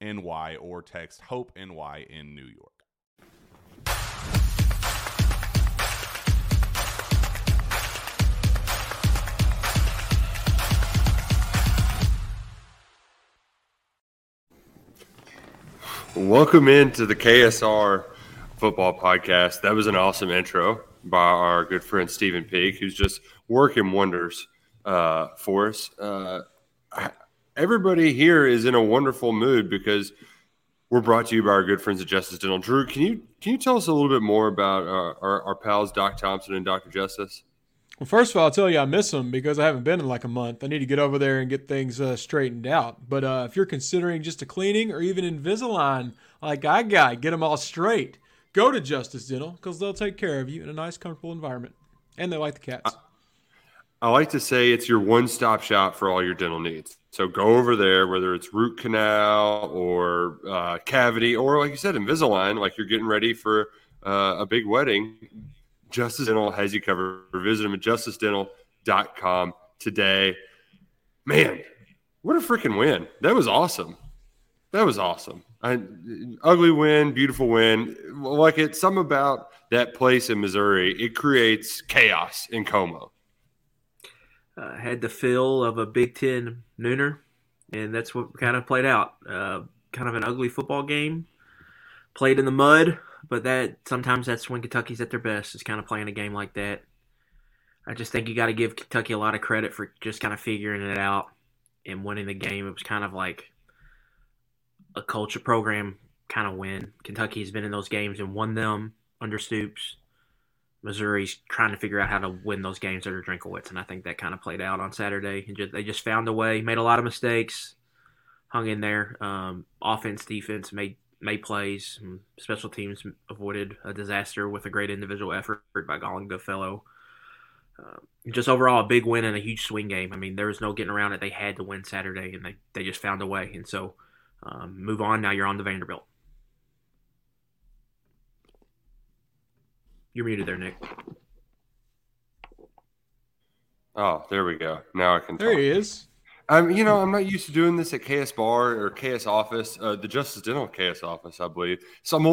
NY or text Hope NY in New York. Welcome into the KSR Football Podcast. That was an awesome intro by our good friend Stephen Peake, who's just working wonders for us. Everybody here is in a wonderful mood because we're brought to you by our good friends at Justice Dental. Drew, can you tell us a little bit more about our pals, Doc Thompson and Dr. Justice? Well, first of all, I'll tell you I miss them because I haven't been in like a month. I need to get over there and get things straightened out. But if you're considering just a cleaning or even Invisalign, like I got, get them all straight, go to Justice Dental because they'll take care of you in a nice, comfortable environment. And they like the cats. I like to say it's your one-stop shop for all your dental needs. So go over there, whether it's root canal or cavity or, like you said, Invisalign, like you're getting ready for a big wedding. Justice Dental has you covered. Visit them at justicedental.com today. Man, what a freaking win. That was awesome. That was awesome. Ugly win, beautiful win. Like it's something about that place in Missouri. It creates chaos in Como. Had the feel of a Big Ten nooner, and that's what kind of played out. Kind of an ugly football game, played in the mud, but that's when Kentucky's at their best, is kind of playing a game like that. I just think you got to give Kentucky a lot of credit for just kind of figuring it out and winning the game. It was kind of like a culture program kind of win. Kentucky's been in those games and won them under Stoops. Missouri's trying to figure out how to win those games under Drinkwitz, and I think that kind of played out on Saturday. And they just found a way, made a lot of mistakes, hung in there. Offense, defense made plays. Special teams avoided a disaster with a great individual effort by Collin Goodfellow. Just overall, a big win and a huge swing game. I mean, there was no getting around it. They had to win Saturday, and they just found a way. And so move on. Now you're on to Vanderbilt. You're muted there, Nick. Oh, there we go. Now I can talk. There he is. I'm not used to doing this at KS Bar or KS Office, the Justice Dental KS Office, I believe. So I'm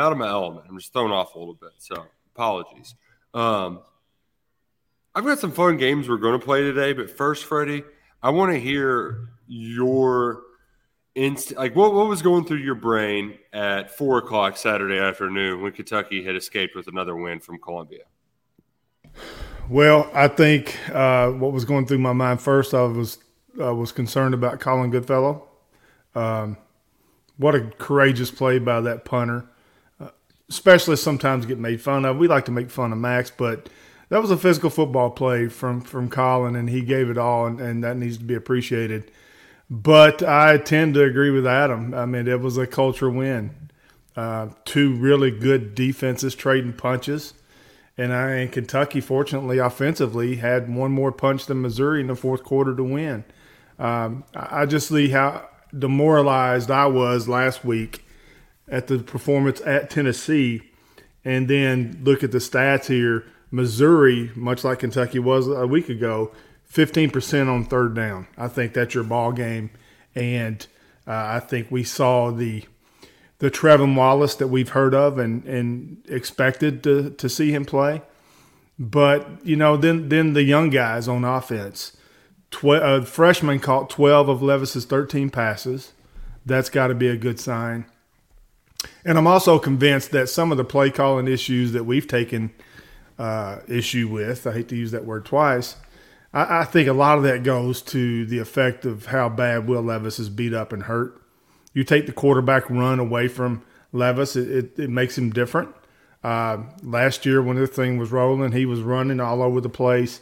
out of my element. I'm just thrown off a little bit. So apologies. I've got some fun games we're going to play today. But first, Freddie, I want to hear your what was going through your brain at 4:00 Saturday afternoon when Kentucky had escaped with another win from Columbia? Well, I think what was going through my mind first off was was concerned about Collin Goodfellow. What a courageous play by that punter. Specialists sometimes get made fun of. We like to make fun of Max, but that was a physical football play from Collin, and he gave it all, and that needs to be appreciated. But I tend to agree with Adam. I mean, it was a culture win. Two really good defenses trading punches. And Kentucky, fortunately, offensively, had one more punch than Missouri in the fourth quarter to win. I just see how demoralized I was last week at the performance at Tennessee. And then look at the stats here. Missouri, much like Kentucky was a week ago, 15% on third down. I think that's your ball game. And I think we saw the Trevin Wallace that we've heard of and expected to see him play. But, you know, then the young guys on offense. A freshman caught 12 of Levis's 13 passes. That's got to be a good sign. And I'm also convinced that some of the play calling issues that we've taken issue with, I hate to use that word twice, I think a lot of that goes to the effect of how bad Will Levis is beat up and hurt. You take the quarterback run away from Levis, it makes him different. Last year when the thing was rolling, he was running all over the place.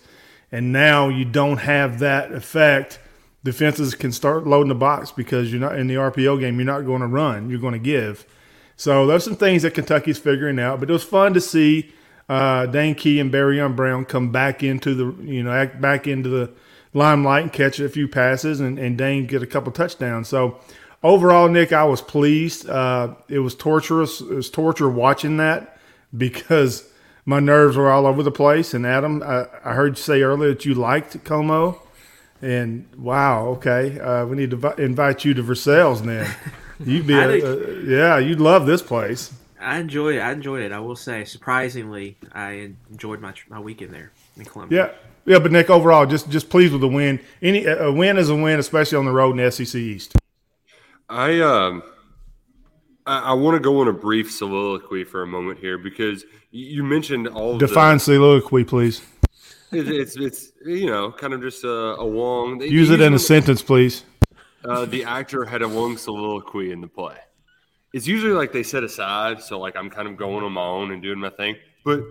And now you don't have that effect. Defenses can start loading the box because you're not in the RPO game. You're not going to run. You're going to give. So there's some things that Kentucky's figuring out. But it was fun to see Dane Key and Barion Brown come back into the back into the limelight and catch a few passes, and Dane get a couple touchdowns. So overall, Nick, I was pleased. It was torturous. It was torture watching that because my nerves were all over the place. And Adam, I heard you say earlier that you liked Como. And wow, okay. We need to invite you to Versailles then. You'd be, you'd love this place. I enjoyed it. I will say, surprisingly, I enjoyed my weekend there in Columbia. Yeah, but Nick, overall, just pleased with the win. A win is a win, especially on the road in the SEC East. I want to go on a brief soliloquy for a moment here because you mentioned all of define soliloquy, please. It's kind of just a long. Use it in a sentence, please. The actor had a long soliloquy in the play. It's usually like they set aside, so like I'm kind of going on my own and doing my thing. But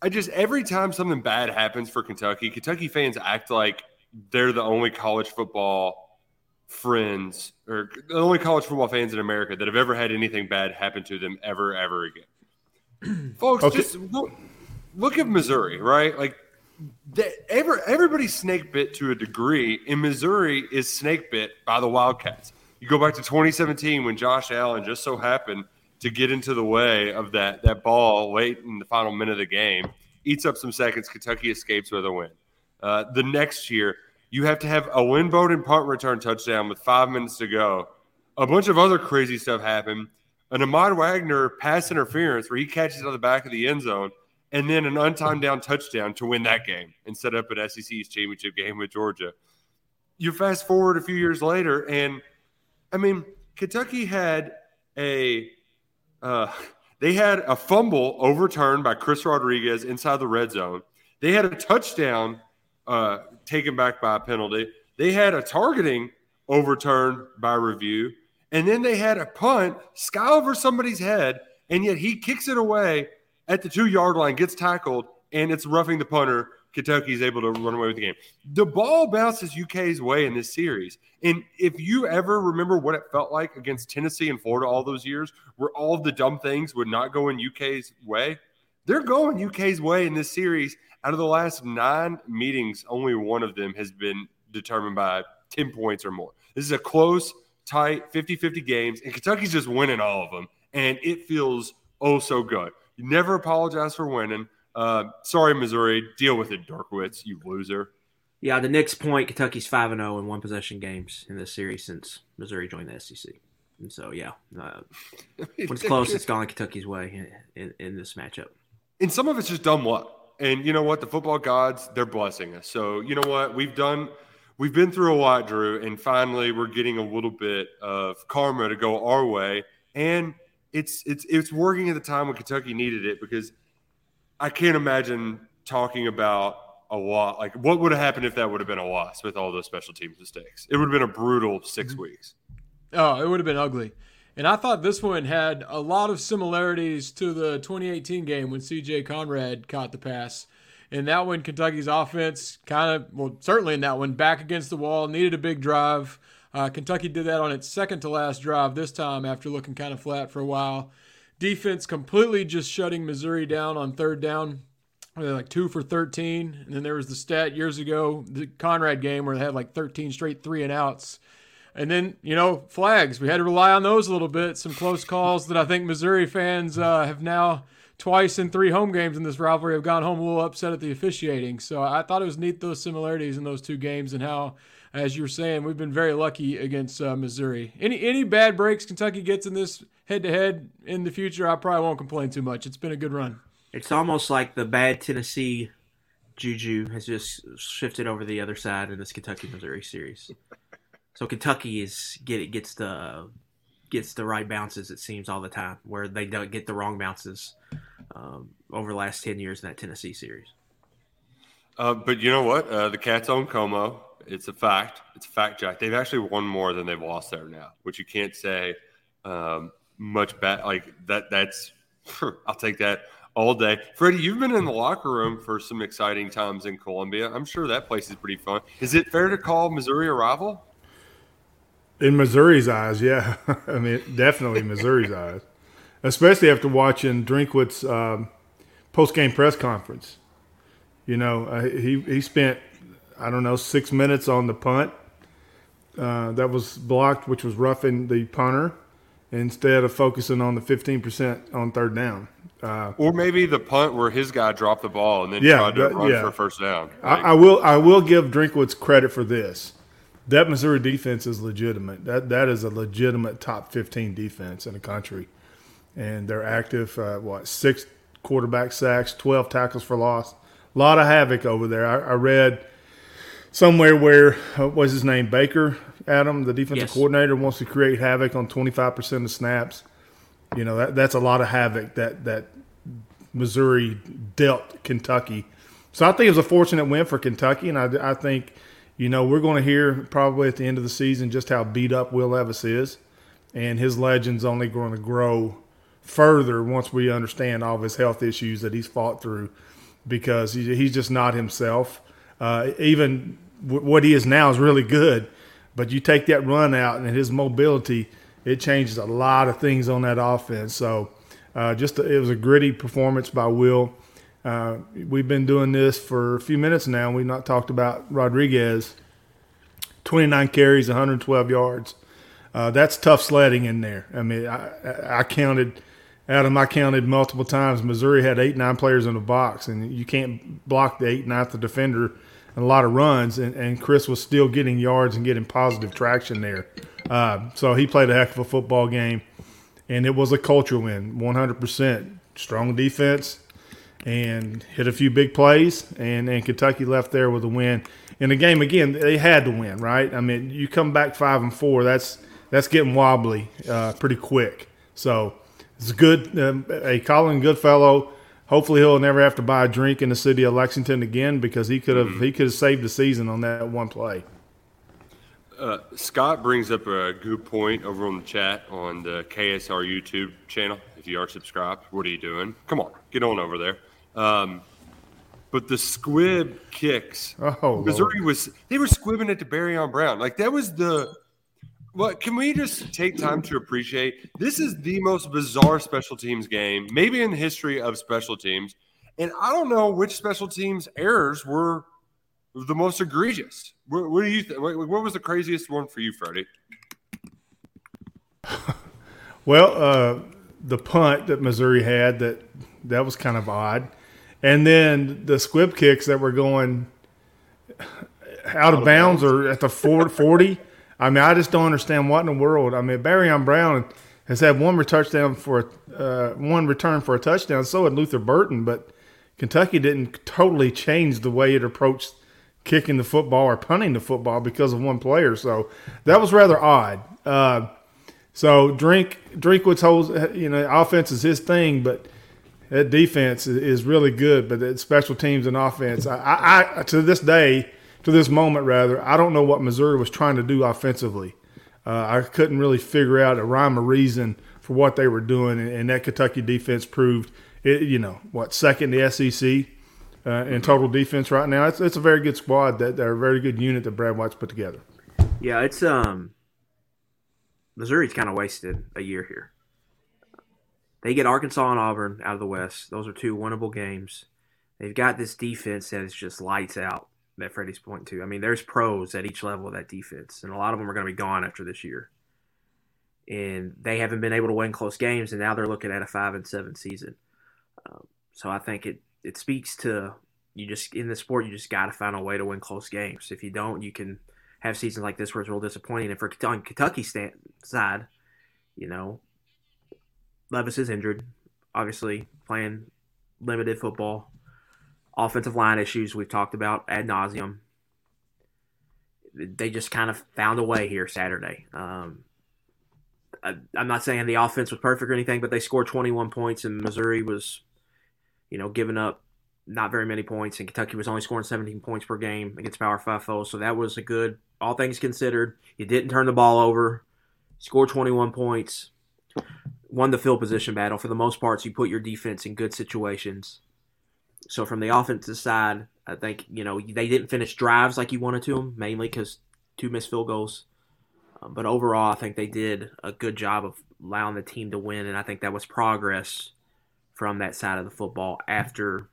I just every time something bad happens for Kentucky, Kentucky fans act like they're the only college football friends or the only college football fans in America that have ever had anything bad happen to them ever again. Folks, okay. Just look at Missouri, right? Like everybody's snake bit to a degree, and Missouri is snake bit by the Wildcats. You go back to 2017 when Josh Allen just so happened to get into the way of that ball late in the final minute of the game, eats up some seconds, Kentucky escapes with a win. The next year, you have to have a Lynn Bowden punt return touchdown with 5 minutes to go. A bunch of other crazy stuff happened. An Ahmad Wagner pass interference where he catches it on the back of the end zone, and then an untimed down touchdown to win that game and set up an SEC championship game with Georgia. You fast forward a few years later, and, I mean, Kentucky had a fumble overturned by Chris Rodriguez inside the red zone. They had a touchdown taken back by a penalty. They had a targeting overturned by review. And then they had a punt sky over somebody's head, and yet he kicks it away at the 2-yard line, gets tackled, and it's roughing the punter. Kentucky is able to run away with the game. The ball bounces UK's way in this series. And if you ever remember what it felt like against Tennessee and Florida all those years, where all of the dumb things would not go in UK's way, they're going UK's way in this series. Out of the last 9 meetings, only one of them has been determined by 10 points or more. This is a close, tight, 50-50 games, and Kentucky's just winning all of them, and it feels oh so good. You never apologize for winning. Sorry, Missouri. Deal with it, Drinkwitz, you loser. Yeah, the next point, Kentucky's 5-0 in one-possession games in this series since Missouri joined the SEC. And so, yeah, when it's close, it's gone Kentucky's way in this matchup. And some of it's just dumb luck. And you know what? The football gods, they're blessing us. So you know what? We've been through a lot, Drew, and finally we're getting a little bit of karma to go our way. And it's working at the time when Kentucky needed it because I can't imagine talking about a loss. Like, what would have happened if that would have been a loss with all those special teams mistakes? It would have been a brutal 6 weeks. Oh, it would have been ugly. And I thought this one had a lot of similarities to the 2018 game when C.J. Conrad caught the pass. In that one, Kentucky's offense certainly in that one, back against the wall, needed a big drive. Kentucky did that on its second-to-last drive this time after looking kind of flat for a while. Defense completely just shutting Missouri down on third down. They're like 2 for 13. And then there was the stat years ago, the Conrad game, where they had like 13 straight 3-and-outs. And then, you know, flags. We had to rely on those a little bit. Some close calls that I think Missouri fans have now twice in 3 home games in this rivalry have gone home a little upset at the officiating. So I thought it was neat, those similarities in those 2 games and how, as you're saying, we've been very lucky against Missouri. Any bad breaks Kentucky gets in this head-to-head in the future, I probably won't complain too much. It's been a good run. It's almost like the bad Tennessee juju has just shifted over the other side in this Kentucky-Missouri series. So Kentucky gets the right bounces, it seems, all the time, where they don't get the wrong bounces over the last 10 years in that Tennessee series. But you know what? The Cats own Como. It's a fact. It's a fact, Jack. They've actually won more than they've lost there now, which you can't say much bad. Like that. That's I'll take that all day. Freddie, you've been in the locker room for some exciting times in Columbia. I'm sure that place is pretty fun. Is it fair to call Missouri a rival? In Missouri's eyes, yeah. I mean, definitely Missouri's eyes, especially after watching Drinkwitz's post-game press conference. You know, he spent, 6 minutes on the punt that was blocked, which was roughing the punter, instead of focusing on the 15% on third down. Or maybe the punt where his guy dropped the ball and then tried to run for first down. Like, I will give Drinkwitz credit for this. That Missouri defense is legitimate. That is a legitimate top 15 defense in the country. And they're active, 6 quarterback sacks, 12 tackles for loss. A lot of havoc over there. I read somewhere where, what's his name, Baker, Adam, the defensive coordinator, wants to create havoc on 25% of snaps. You know, that's a lot of havoc that Missouri dealt Kentucky. So I think it was a fortunate win for Kentucky, and I think – you know, we're going to hear probably at the end of the season just how beat up Will Levis is, and his legend's only going to grow further once we understand all of his health issues that he's fought through, because he's just not himself. Even what he is now is really good, but you take that run out and his mobility, it changes a lot of things on that offense. So it was a gritty performance by Will. We've been doing this for a few minutes now. We've not talked about Rodriguez. 29 carries, 112 yards. That's tough sledding in there. I mean, I counted multiple times. Missouri had 8-9 players in the box, and you can't block the 8-9th defender in a lot of runs, and Chris was still getting yards and getting positive traction there. So he played a heck of a football game, and it was a culture win, 100%. Strong defense. And hit a few big plays, and Kentucky left there with a win. In the game, again, they had to win, right? I mean, you come back 5-4, that's getting wobbly pretty quick. So it's good. A Collin Goodfellow, hopefully he'll never have to buy a drink in the city of Lexington again, because he could have saved the season on that one play. Scott brings up a good point over on the chat on the KSR YouTube channel. If you are subscribed, what are you doing? Come on, get on over there. But the squib kicks, Missouri they were squibbing it to Barion Brown. Like, that was can we just take time to appreciate? This is the most bizarre special teams game, maybe in the history of special teams. And I don't know which special teams errors were the most egregious. What do you think? What was the craziest one for you, Freddie? Well, the punt that Missouri had, that was kind of odd. And then the squib kicks that were going out of bounds or at the 40. I mean, I just don't understand what in the world. I mean, Barion Brown has had one return for a touchdown. So had Luther Burton, but Kentucky didn't totally change the way it approached kicking the football or punting the football because of one player. So that was rather odd. So Drinkwitz holds, offense is his thing, but That defense is really good, but special teams and offense, I to this day, to this moment rather, I don't know what Missouri was trying to do offensively. I couldn't really figure out a rhyme or reason for what they were doing, and that Kentucky defense proved it. You know what, second the SEC in total defense right now. It's a very good squad, that they're a very good unit that Brad White's put together. Yeah, it's Missouri's kind of wasted a year here. They get Arkansas and Auburn out of the West. Those are two winnable games. They've got this defense that is just lights out, that Freddie's pointing to. I mean, there's pros at each level of that defense, and a lot of them are going to be gone after this year. And they haven't been able to win close games, and now they're looking at a 5-7 season. So I think it speaks to, you just in the sport, you just got to find a way to win close games. If you don't, you can have seasons like this where it's real disappointing. And for on Kentucky's side, you know, Levis is injured, obviously playing limited football. Offensive line issues we've talked about ad nauseum. They just kind of found a way here Saturday. I'm not saying the offense was perfect or anything, but they scored 21 points, and Missouri was, you know, giving up not very many points, and Kentucky was only scoring 17 points per game against Power 5 foes. So that was a good, all things considered. You didn't turn the ball over, scored 21 points, won the field position battle. For the most part, so you put your defense in good situations. So from the offensive side, I think, you know, they didn't finish drives like you wanted to them, mainly because two missed field goals. But overall, I think they did a good job of allowing the team to win, and I think that was progress from that side of the football after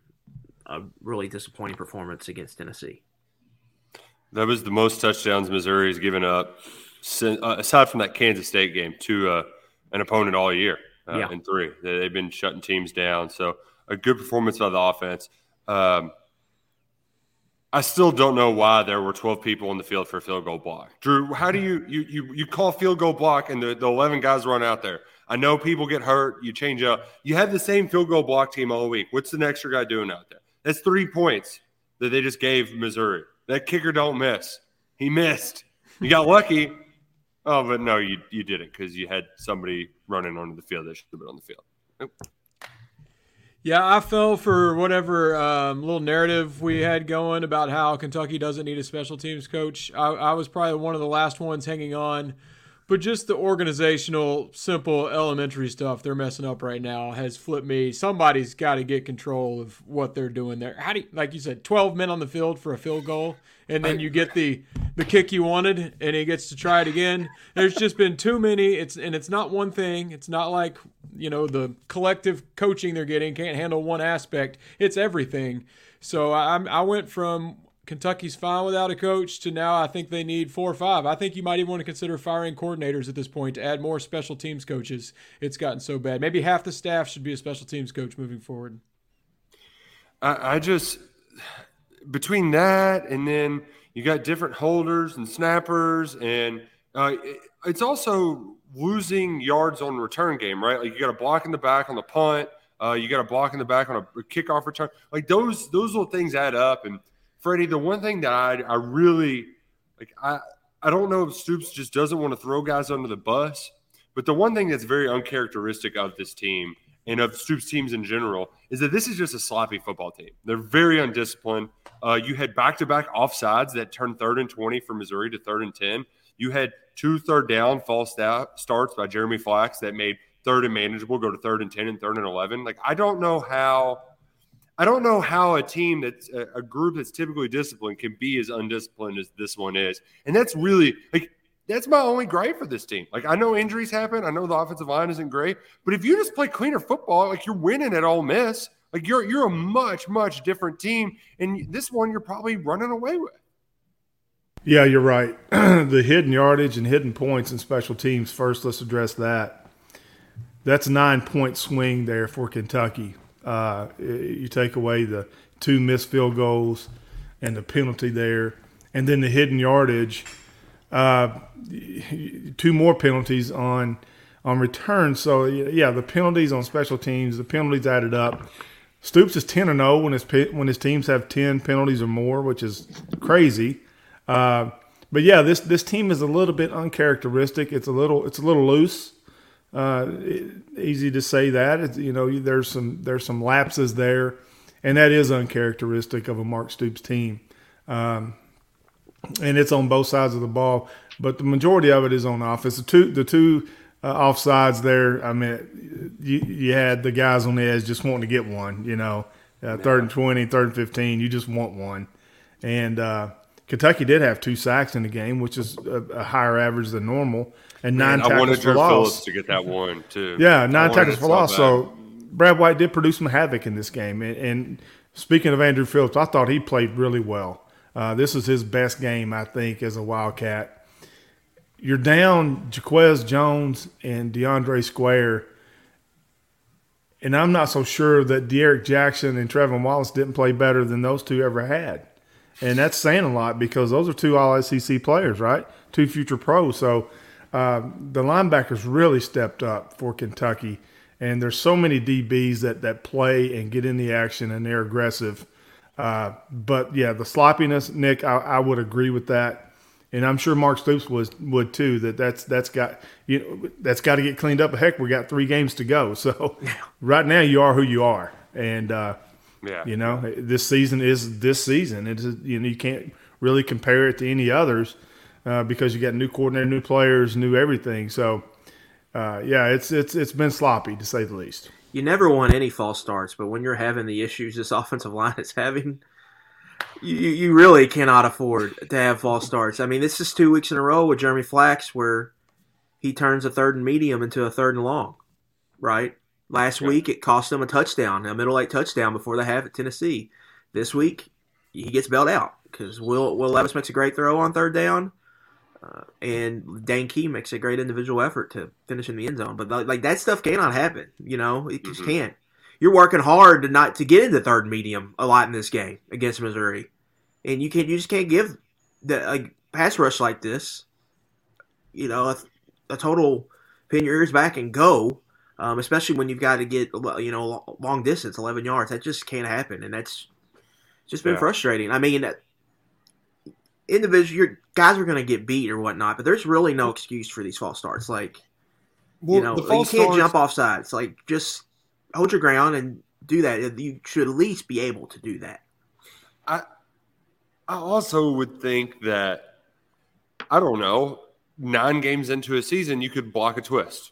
a really disappointing performance against Tennessee. That was the most touchdowns Missouri has given up, aside from that Kansas State game, to an opponent all year in three. They've been shutting teams down, so a good performance by the offense. I still don't know why there were 12 people on the field for a field goal block. Drew, how do you call field goal block and the 11 guys run out there? I know people get hurt. You change up. You have the same field goal block team all week. What's the extra guy doing out there? That's 3 points that they just gave Missouri. That kicker don't miss. He missed. You got lucky. Oh, but no, you didn't, because you had somebody running onto the field that should have been on the field. Nope. Yeah, I fell for whatever little narrative we had going about how Kentucky doesn't need a special teams coach. I was probably one of the last ones hanging on. But just the organizational, simple, elementary stuff they're messing up right now has flipped me. Somebody's got to get control of what they're doing there. How do you, like you said, 12 men on the field for a field goal, and then you get the kick you wanted, and he gets to try it again. There's just been too many. It's not one thing. It's not like, you know, the collective coaching they're getting can't handle one aspect. It's everything. So I went from Kentucky's fine without a coach to now I think they need 4 or 5. I think you might even want to consider firing coordinators at this point to add more special teams coaches. It's gotten so bad. Maybe half the staff should be a special teams coach moving forward. I just – between that and then you got different holders and snappers, and it's also losing yards on return game, right? Like you got a block in the back on the punt. You got a block in the back on a kickoff return. Like those little things add up, and – Freddie, the one thing that I really – like I don't know if Stoops just doesn't want to throw guys under the bus, but the one thing that's very uncharacteristic of this team and of Stoops' teams in general is that this is just a sloppy football team. They're very undisciplined. You had back-to-back offsides that turned 3rd and 20 for Missouri to 3rd and 10. You had 2 3rd-down false starts by Jeremy Flax that made 3rd and manageable go to 3rd and 10 and 3rd and 11. Like I don't know how a team that's a group that's typically disciplined can be as undisciplined as this one is. And that's really like, that's my only gripe for this team. Like I know injuries happen. I know the offensive line isn't great, but if you just play cleaner football, like you're winning at Ole Miss, like you're a much, much different team. And this one you're probably running away with. Yeah, you're right. The hidden yardage and hidden points in special teams. First, let's address that. That's a 9-point swing there for Kentucky. You take away the 2 missed field goals and the penalty there, and then the hidden yardage, 2 more penalties on return. So yeah, the penalties on special teams, the penalties added up. Stoops is 10-0 when his teams have 10 penalties or more, which is crazy. But yeah, this team is a little bit uncharacteristic. It's a little loose. Easy to say that. It's, you know, there's some lapses there, and that is uncharacteristic of a Mark Stoops team. And it's on both sides of the ball, but the majority of it is on offense. The two offsides there, I mean, you had the guys on the edge just wanting to get one, you know, 3rd and 20, 3rd and 15, you just want one. And Kentucky did have 2 sacks in the game, which is a higher average than normal, and 9 tackles for loss. I wanted Drew Phillips to get that one, too. Yeah, 9 tackles for loss. So Brad White did produce some havoc in this game. And speaking of Andrew Phillips, I thought he played really well. This is his best game, I think, as a Wildcat. You're down Jaquez Jones and DeAndre Square, and I'm not so sure that Derek Jackson and Trevin Wallace didn't play better than those two ever had. And that's saying a lot because those are 2 All-SEC players, right? 2 future pros. So the linebackers really stepped up for Kentucky, and there's so many DBs that play and get in the action, and they're aggressive. But, yeah, the sloppiness, Nick, I would agree with that. And I'm sure Mark Stoops would too. That's got to get cleaned up. Heck, we got 3 games to go. So right now you are who you are, and you know, this season is this season. It's, you know, you can't really compare it to any others because you got new coordinator, new players, new everything. So it's been sloppy to say the least. You never want any false starts, but when you're having the issues this offensive line is having, you really cannot afford to have false starts. I mean, this is 2 weeks in a row with Jeremy Flax where he turns a 3rd and medium into a 3rd and long, right? Last week, it cost them a touchdown, a middle-eight touchdown before the half at Tennessee. This week, he gets bailed out because Will Levis makes a great throw on 3rd down, and Dane Key makes a great individual effort to finish in the end zone. But like that stuff cannot happen, you know? It just can't. You're working hard to get into 3rd medium a lot in this game against Missouri, and you just can't give a pass rush like this, you know, a total pin your ears back and go, especially when you've got to get, you know, long distance, 11 yards. That just can't happen, and that's just been frustrating. I mean, individual, your guys are going to get beat or whatnot, but there's really no excuse for these false starts. Like, you know, you can't jump off sides. Like, just hold your ground and do that. You should at least be able to do that. I also would think that, I don't know, 9 games into a season, you could block a twist,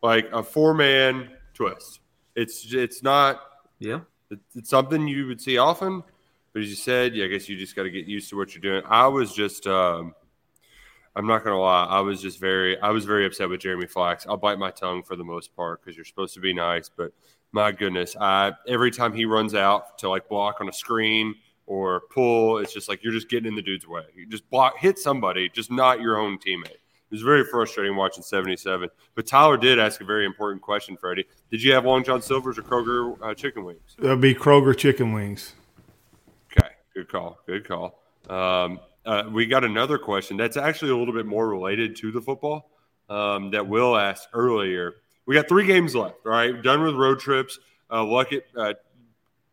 like a 4-man twist. It's not it's something you would see often, but as you said, I guess you just got to get used to what you're doing. I was just I'm not going to lie. I was very upset with Jeremy Flax. I'll bite my tongue for the most part because you're supposed to be nice. But my goodness, every time he runs out to like block on a screen or pull, it's just like you're just getting in the dude's way. You just block, hit somebody, just not your own teammate. It was very frustrating watching 77. But Tyler did ask a very important question, Freddie. Did you have Long John Silver's or Kroger chicken wings? That would be Kroger chicken wings. Okay, good call. We got another question that's actually a little bit more related to the football that Will asked earlier. We got 3 games left, right? Done with road trips. Luckett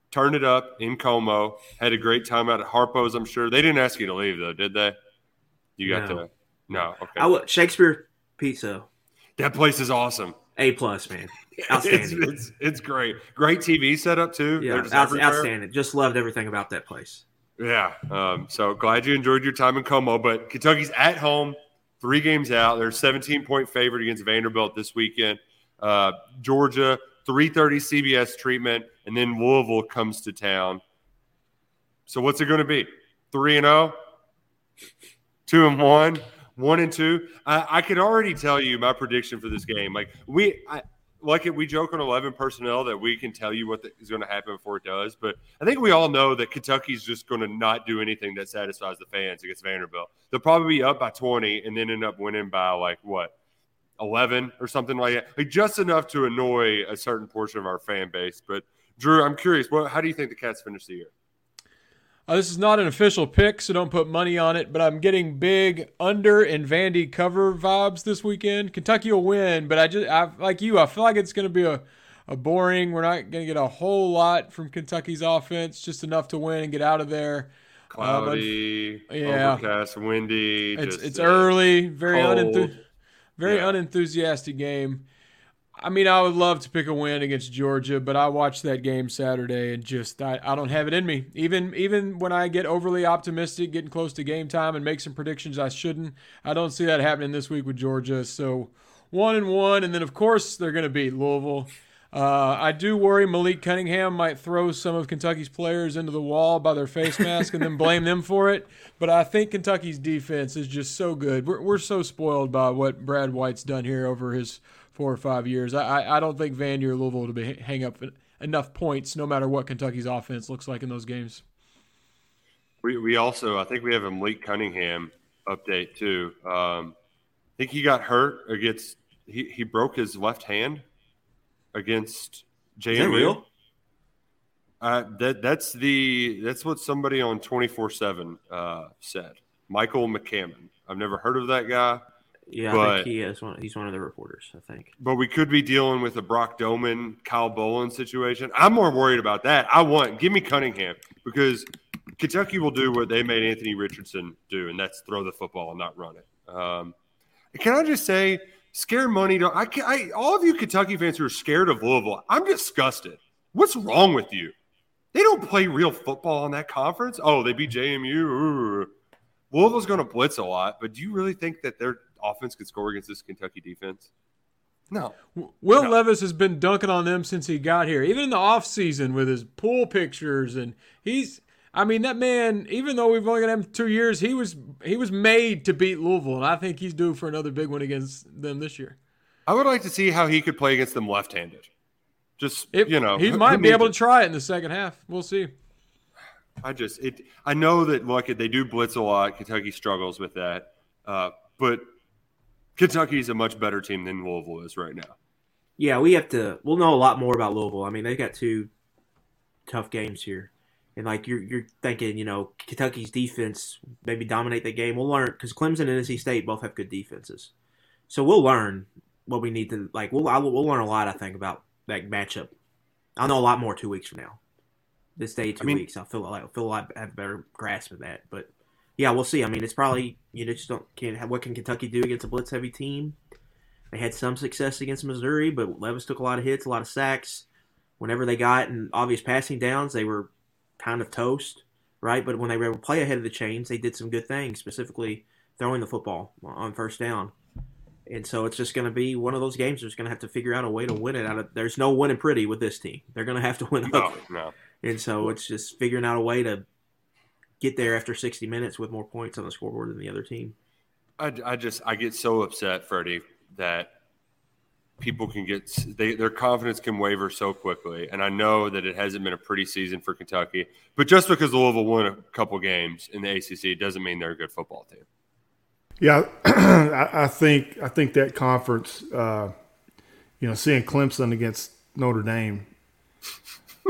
turned it up in Como. Had a great time out at Harpo's, I'm sure. They didn't ask you to leave, though, did they? You got to – no, okay. Shakespeare Pizza. That place is awesome. A+, man. Outstanding. It's great. Great TV setup, too. Yeah, outstanding. Just loved everything about that place. Yeah, so glad you enjoyed your time in Como. But Kentucky's at home, 3 games out. They're 17-point favorite against Vanderbilt this weekend. Georgia, 3:30 CBS treatment, and then Louisville comes to town. So what's it going to be? 3-0, 2-1, 1-2. I could already tell you my prediction for this game. Like we joke on 11 personnel that we can tell you what is going to happen before it does, but I think we all know that Kentucky's just going to not do anything that satisfies the fans against Vanderbilt. They'll probably be up by 20 and then end up winning by 11 or something like that, like just enough to annoy a certain portion of our fan base. But Drew, I'm curious, how do you think the Cats finish the year? This is not an official pick, so don't put money on it, but I'm getting big under and Vandy cover vibes this weekend. Kentucky will win, but I feel like it's going to be a boring. We're not going to get a whole lot from Kentucky's offense, just enough to win and get out of there. Cloudy, overcast, windy. It's early, very unenthusiastic game. I mean, I would love to pick a win against Georgia, but I watched that game Saturday and just I don't have it in me. Even when I get overly optimistic, getting close to game time and make some predictions I shouldn't, I don't see that happening this week with Georgia. So 1-1, and then, of course, they're going to beat Louisville. I do worry Malik Cunningham might throw some of Kentucky's players into the wall by their face mask and then blame them for it. But I think Kentucky's defense is just so good. We're so spoiled by what Brad White's done here over his 4 or 5 years. I don't think Vandy or Louisville will be hang up enough points no matter what Kentucky's offense looks like in those games. We also, I think we have a Malik Cunningham update too. I think he got hurt against – he broke his left hand against JMU. That's what somebody on 24/7 said. Michael McCammon. I've never heard of that guy. Yeah, but, I think he is he's one of the reporters, I think. But we could be dealing with a Brock Doman, Kyle Boland situation. I'm more worried about that. Give me Cunningham, because Kentucky will do what they made Anthony Richardson do, and that's throw the football and not run it. Can I just say, scare money. All of you Kentucky fans who are scared of Louisville, I'm disgusted. What's wrong with you? They don't play real football in that conference. Oh, they beat JMU. Ooh. Louisville's going to blitz a lot, but do you really think that they're offense could score against this Kentucky defense? No. Will Levis has been dunking on them since he got here, even in the offseason with his pool pictures. And that man, even though we've only got him 2 years, he was made to beat Louisville, and I think he's due for another big one against them this year. I would like to see how he could play against them left-handed. He might be able to try it in the second half. We'll see. I know that they do blitz a lot. Kentucky struggles with that. But Kentucky is a much better team than Louisville is right now. Yeah, we'll know a lot more about Louisville. I mean, they've got two tough games here. And you're thinking, Kentucky's defense maybe dominate the game. We'll learn because Clemson and NC State both have good defenses. So we'll learn what we need to we'll learn a lot, I think, about that matchup. I'll know a lot more 2 weeks from now. This day, two weeks. I have a better grasp of that, but yeah, we'll see. I mean, it's probably what can Kentucky do against a blitz heavy team? They had some success against Missouri, but Levis took a lot of hits, a lot of sacks. Whenever they got in obvious passing downs, they were kind of toast, right? But when they were able to play ahead of the chains, they did some good things, specifically throwing the football on first down. And so it's just going to be one of those games. They're just going to have to figure out a way to win it. There's no winning pretty with this team. They're going to have to win ugly. No. And so it's just figuring out a way to get there after 60 minutes with more points on the scoreboard than the other team. I get so upset, Freddie, that people can their confidence can waver so quickly. And I know that it hasn't been a pretty season for Kentucky, but just because Louisville won a couple games in the ACC doesn't mean they're a good football team. Yeah. I think that conference, seeing Clemson against Notre Dame,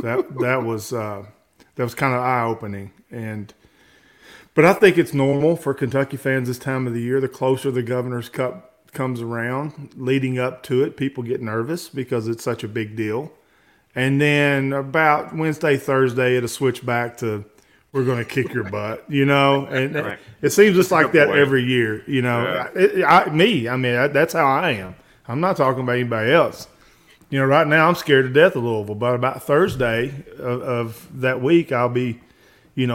that was kind of eye-opening. But I think it's normal for Kentucky fans this time of the year. The closer the Governor's Cup comes around, leading up to it, people get nervous because it's such a big deal. And then about Wednesday, Thursday, it'll switch back to we're going to kick your butt, And right. It seems just like that every year, Yeah. That's how I am. I'm not talking about anybody else. Right now I'm scared to death of Louisville, but about Thursday of that week, I'll be –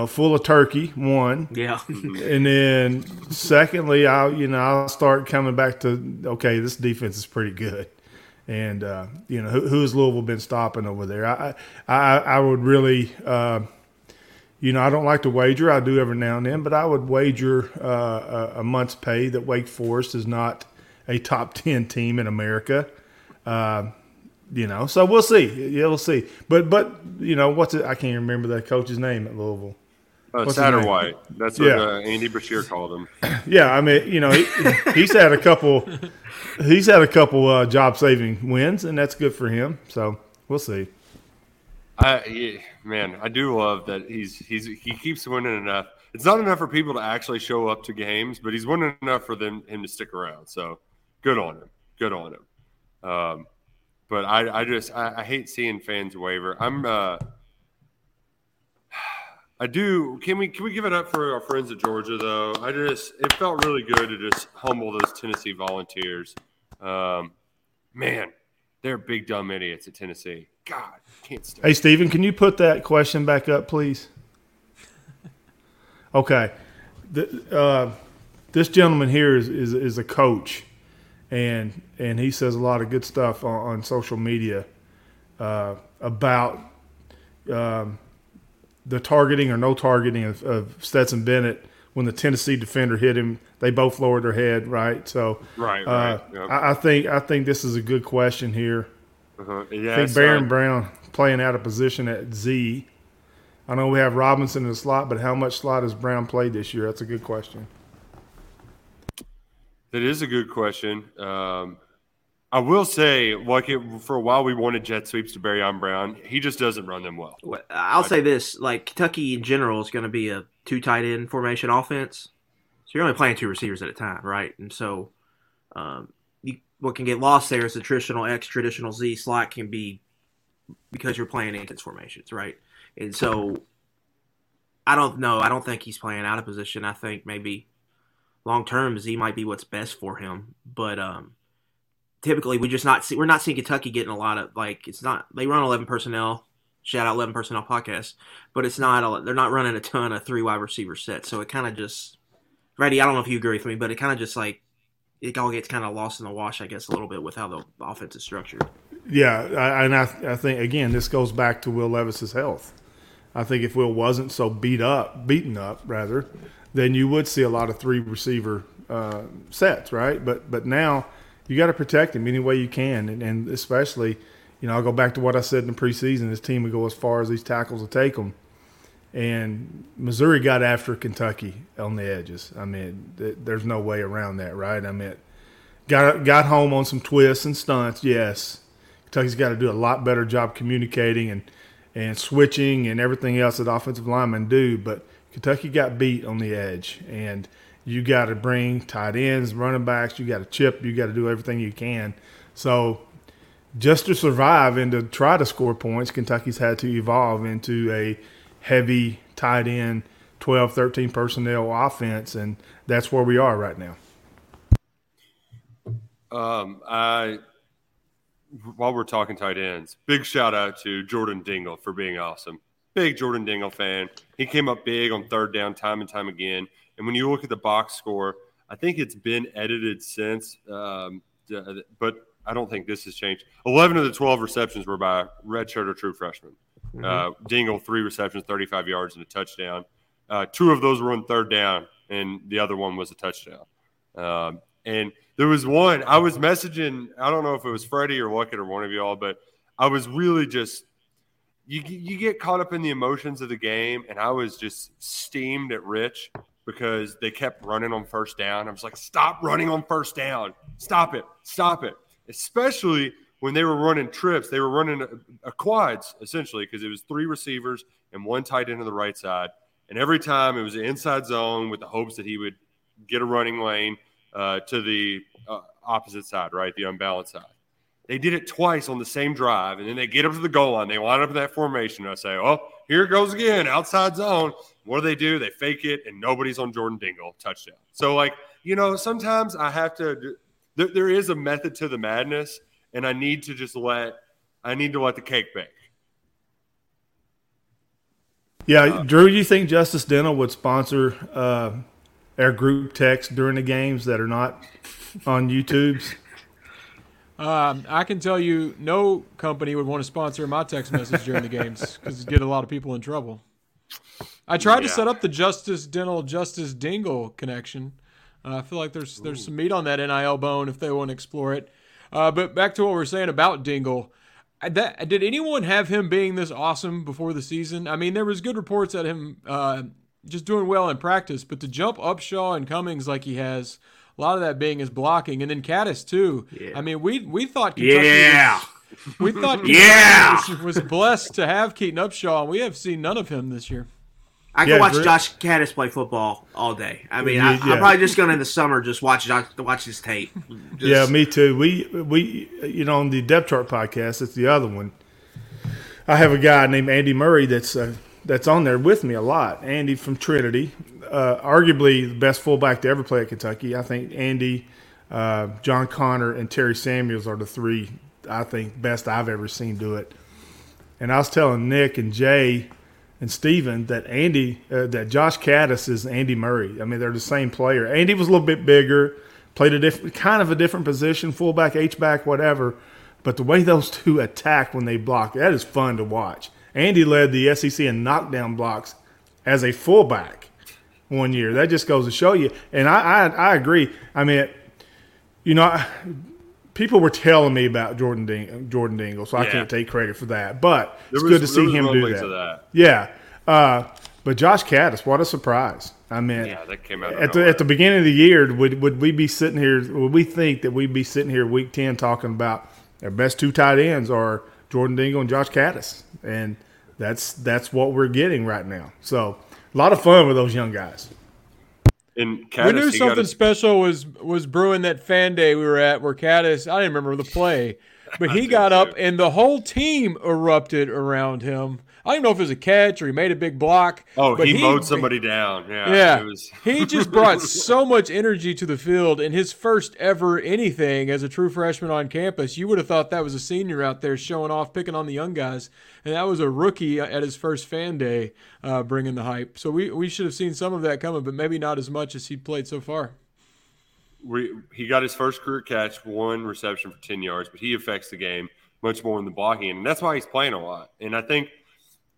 full of turkey, one. Yeah. And then secondly, I'll start coming back to, okay, this defense is pretty good. And, who's Louisville been stopping over there? I would really, I don't like to wager. I do every now and then, but I would wager a month's pay that Wake Forest is not a top 10 team in America. So we'll see. Yeah, we'll see. But what's it? I can't remember that coach's name at Louisville. Satterwhite. That's what Andy Brashear called him. Yeah, he's had a couple. He's had a couple job-saving wins, and that's good for him. So we'll see. I do love that he keeps winning enough. It's not enough for people to actually show up to games, but he's winning enough for him to stick around. So good on him. Good on him. But I hate seeing fans waver. Can we give it up for our friends at Georgia though? It felt really good to just humble those Tennessee Volunteers. Man, They're big dumb idiots at Tennessee. God, can't stand. Hey, Steven, can you put that question back up, please? Okay. This gentleman here is a coach, and he says a lot of good stuff on social media about the targeting or no targeting of Stetson Bennett. When the Tennessee defender hit him, they both lowered their head, right? So, right. Yep. I think this is a good question here. Uh-huh. Yeah, I think Barion Brown playing out of position at Z. I know we have Robinson in the slot, but how much slot has Brown played this year? That's a good question. That is a good question. I will say, like, for a while we wanted jet sweeps to Barion Brown. He just doesn't run them well. I'll say this. Like, Kentucky in general is going to be a two-tight-end formation offense. So you're only playing two receivers at a time, right? And so what can get lost there is the traditional X, traditional Z slot can be because you're playing Antons formations, right? And so I don't know. I don't think he's playing out of position. I think maybe long-term Z might be what's best for him. But typically, we're not seeing Kentucky getting a lot of, like, it's not, they run 11 personnel, shout out 11 personnel podcast, but it's not, they're not running a ton of three wide receiver sets. So it kind of just, Reddy, I don't know if you agree with me, but it kind of just like, it all gets kind of lost in the wash, I guess, a little bit with how the offense is structured. Yeah. I think, again, this goes back to Will Levis's health. I think if Will wasn't so beaten up, then you would see a lot of three receiver sets, right? But now, you got to protect him any way you can, and especially, you know, I'll go back to what I said in the preseason. This team would go as far as these tackles will take them, and Missouri got after Kentucky on the edges. I mean, there's no way around that, right? I mean, got home on some twists and stunts. Yes, Kentucky's got to do a lot better job communicating and switching and everything else that offensive linemen do. But Kentucky got beat on the edge, and you got to bring tight ends, running backs. You got to chip. You got to do everything you can. So just to survive and to try to score points, Kentucky's had to evolve into a heavy tight end, 12, 13 personnel offense, and that's where we are right now. While we're talking tight ends, big shout-out to Jordan Dingle for being awesome. Big Jordan Dingle fan. He came up big on third down time and time again. And when you look at the box score, I think it's been edited since, but I don't think this has changed. 11 of the 12 receptions were by redshirt or true freshman. Mm-hmm. Dingle, 3 receptions, 35 yards, and a touchdown. 2 of those were on third down, and the other one was a touchdown. And there was one. I was messaging, I don't know if it was Freddie or Luckett or one of y'all, but I was really just – you get caught up in the emotions of the game, and I was just steamed at Rich because they kept running on first down. I was like, stop running on first down. Stop it. Especially when they were running trips. They were running a quads, essentially, because it was 3 receivers and 1 tight end on the right side. And every time it was an inside zone with the hopes that he would get a running lane to the opposite side, right, the unbalanced side. They did it twice on the same drive, and then they get up to the goal line. They line up in that formation, and I say, oh, here it goes again, outside zone. What do? They fake it, and nobody's on Jordan Dingle. Touchdown. So, like, you know, sometimes I have to – there is a method to the madness, and I need to just let – I need to let the cake bake. Yeah, Drew, do you think Justice Dental would sponsor our group text during the games that are not on YouTube's? I can tell you no company would want to sponsor my text message during the games because it'd get a lot of people in trouble. I tried to set up the Justice Dental, Justice Dingle connection. I feel like there's some meat on that NIL bone if they want to explore it. But back to what we're saying about Dingle. Did anyone have him being this awesome before the season? I mean, there was good reports at him just doing well in practice, but to jump Upshaw and Cummings like he has – a lot of that being is blocking, and then Kattis too. Yeah. I mean, we thought Kentucky was blessed to have Keaton Upshaw, and we have seen none of him this year. I can watch Josh Kattis play football all day. I mean, I'm probably just going to in the summer just watch his tape. Me too. We you know, on the Depth Chart podcast, it's the other one. I have a guy named Andy Murray that's on there with me a lot. Andy from Trinity. Arguably the best fullback to ever play at Kentucky. I think Andy, John Connor, and Terry Samuels are the three I think, best I've ever seen do it. And I was telling Nick and Jay and Steven that that Josh Kattis is Andy Murray. I mean, they're the same player. Andy was a little bit bigger, played a different position, fullback, H-back, whatever. But the way those two attack when they block, that is fun to watch. Andy led the SEC in knockdown blocks as a fullback one year. That just goes to show you. And I agree. I mean, people were telling me about Jordan Dingle, so I can't take credit for that. But it's good to see him do that. Yeah. But Josh Kattis, what a surprise. I mean, that came out at the beginning of the year, would we think that we'd be sitting here week 10 talking about our best two tight ends are Jordan Dingle and Josh Kattis. And that's what we're getting right now. So a lot of fun with those young guys. And Kattis, we knew something special was brewing that fan day we were at where Kattis, I didn't remember the play, but he got up and the whole team erupted around him. I don't even know if it was a catch or he made a big block. Oh, but he mowed somebody down. Yeah. He just brought so much energy to the field in his first ever anything as a true freshman on campus. You would have thought that was a senior out there showing off, picking on the young guys. And that was a rookie at his first fan day bringing the hype. So we should have seen some of that coming, but maybe not as much as he played so far. He got his first career catch, one reception for 10 yards, but he affects the game much more in the blocking. And that's why he's playing a lot. And I think,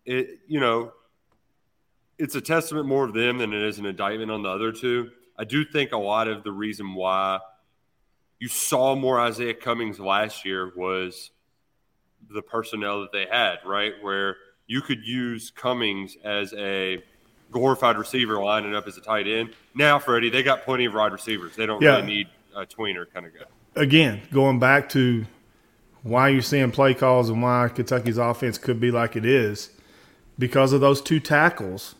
it's a testament more of them than it is an indictment on the other two. I do think a lot of the reason why you saw more Isaiah Cummings last year was the personnel that they had, right? Where you could use Cummings as a glorified receiver lining up as a tight end. Now, Freddie, they got plenty of wide receivers. They don't really need a tweener kind of guy. Again, going back to why you're seeing play calls and why Kentucky's offense could be like it is. Because of those two tackles,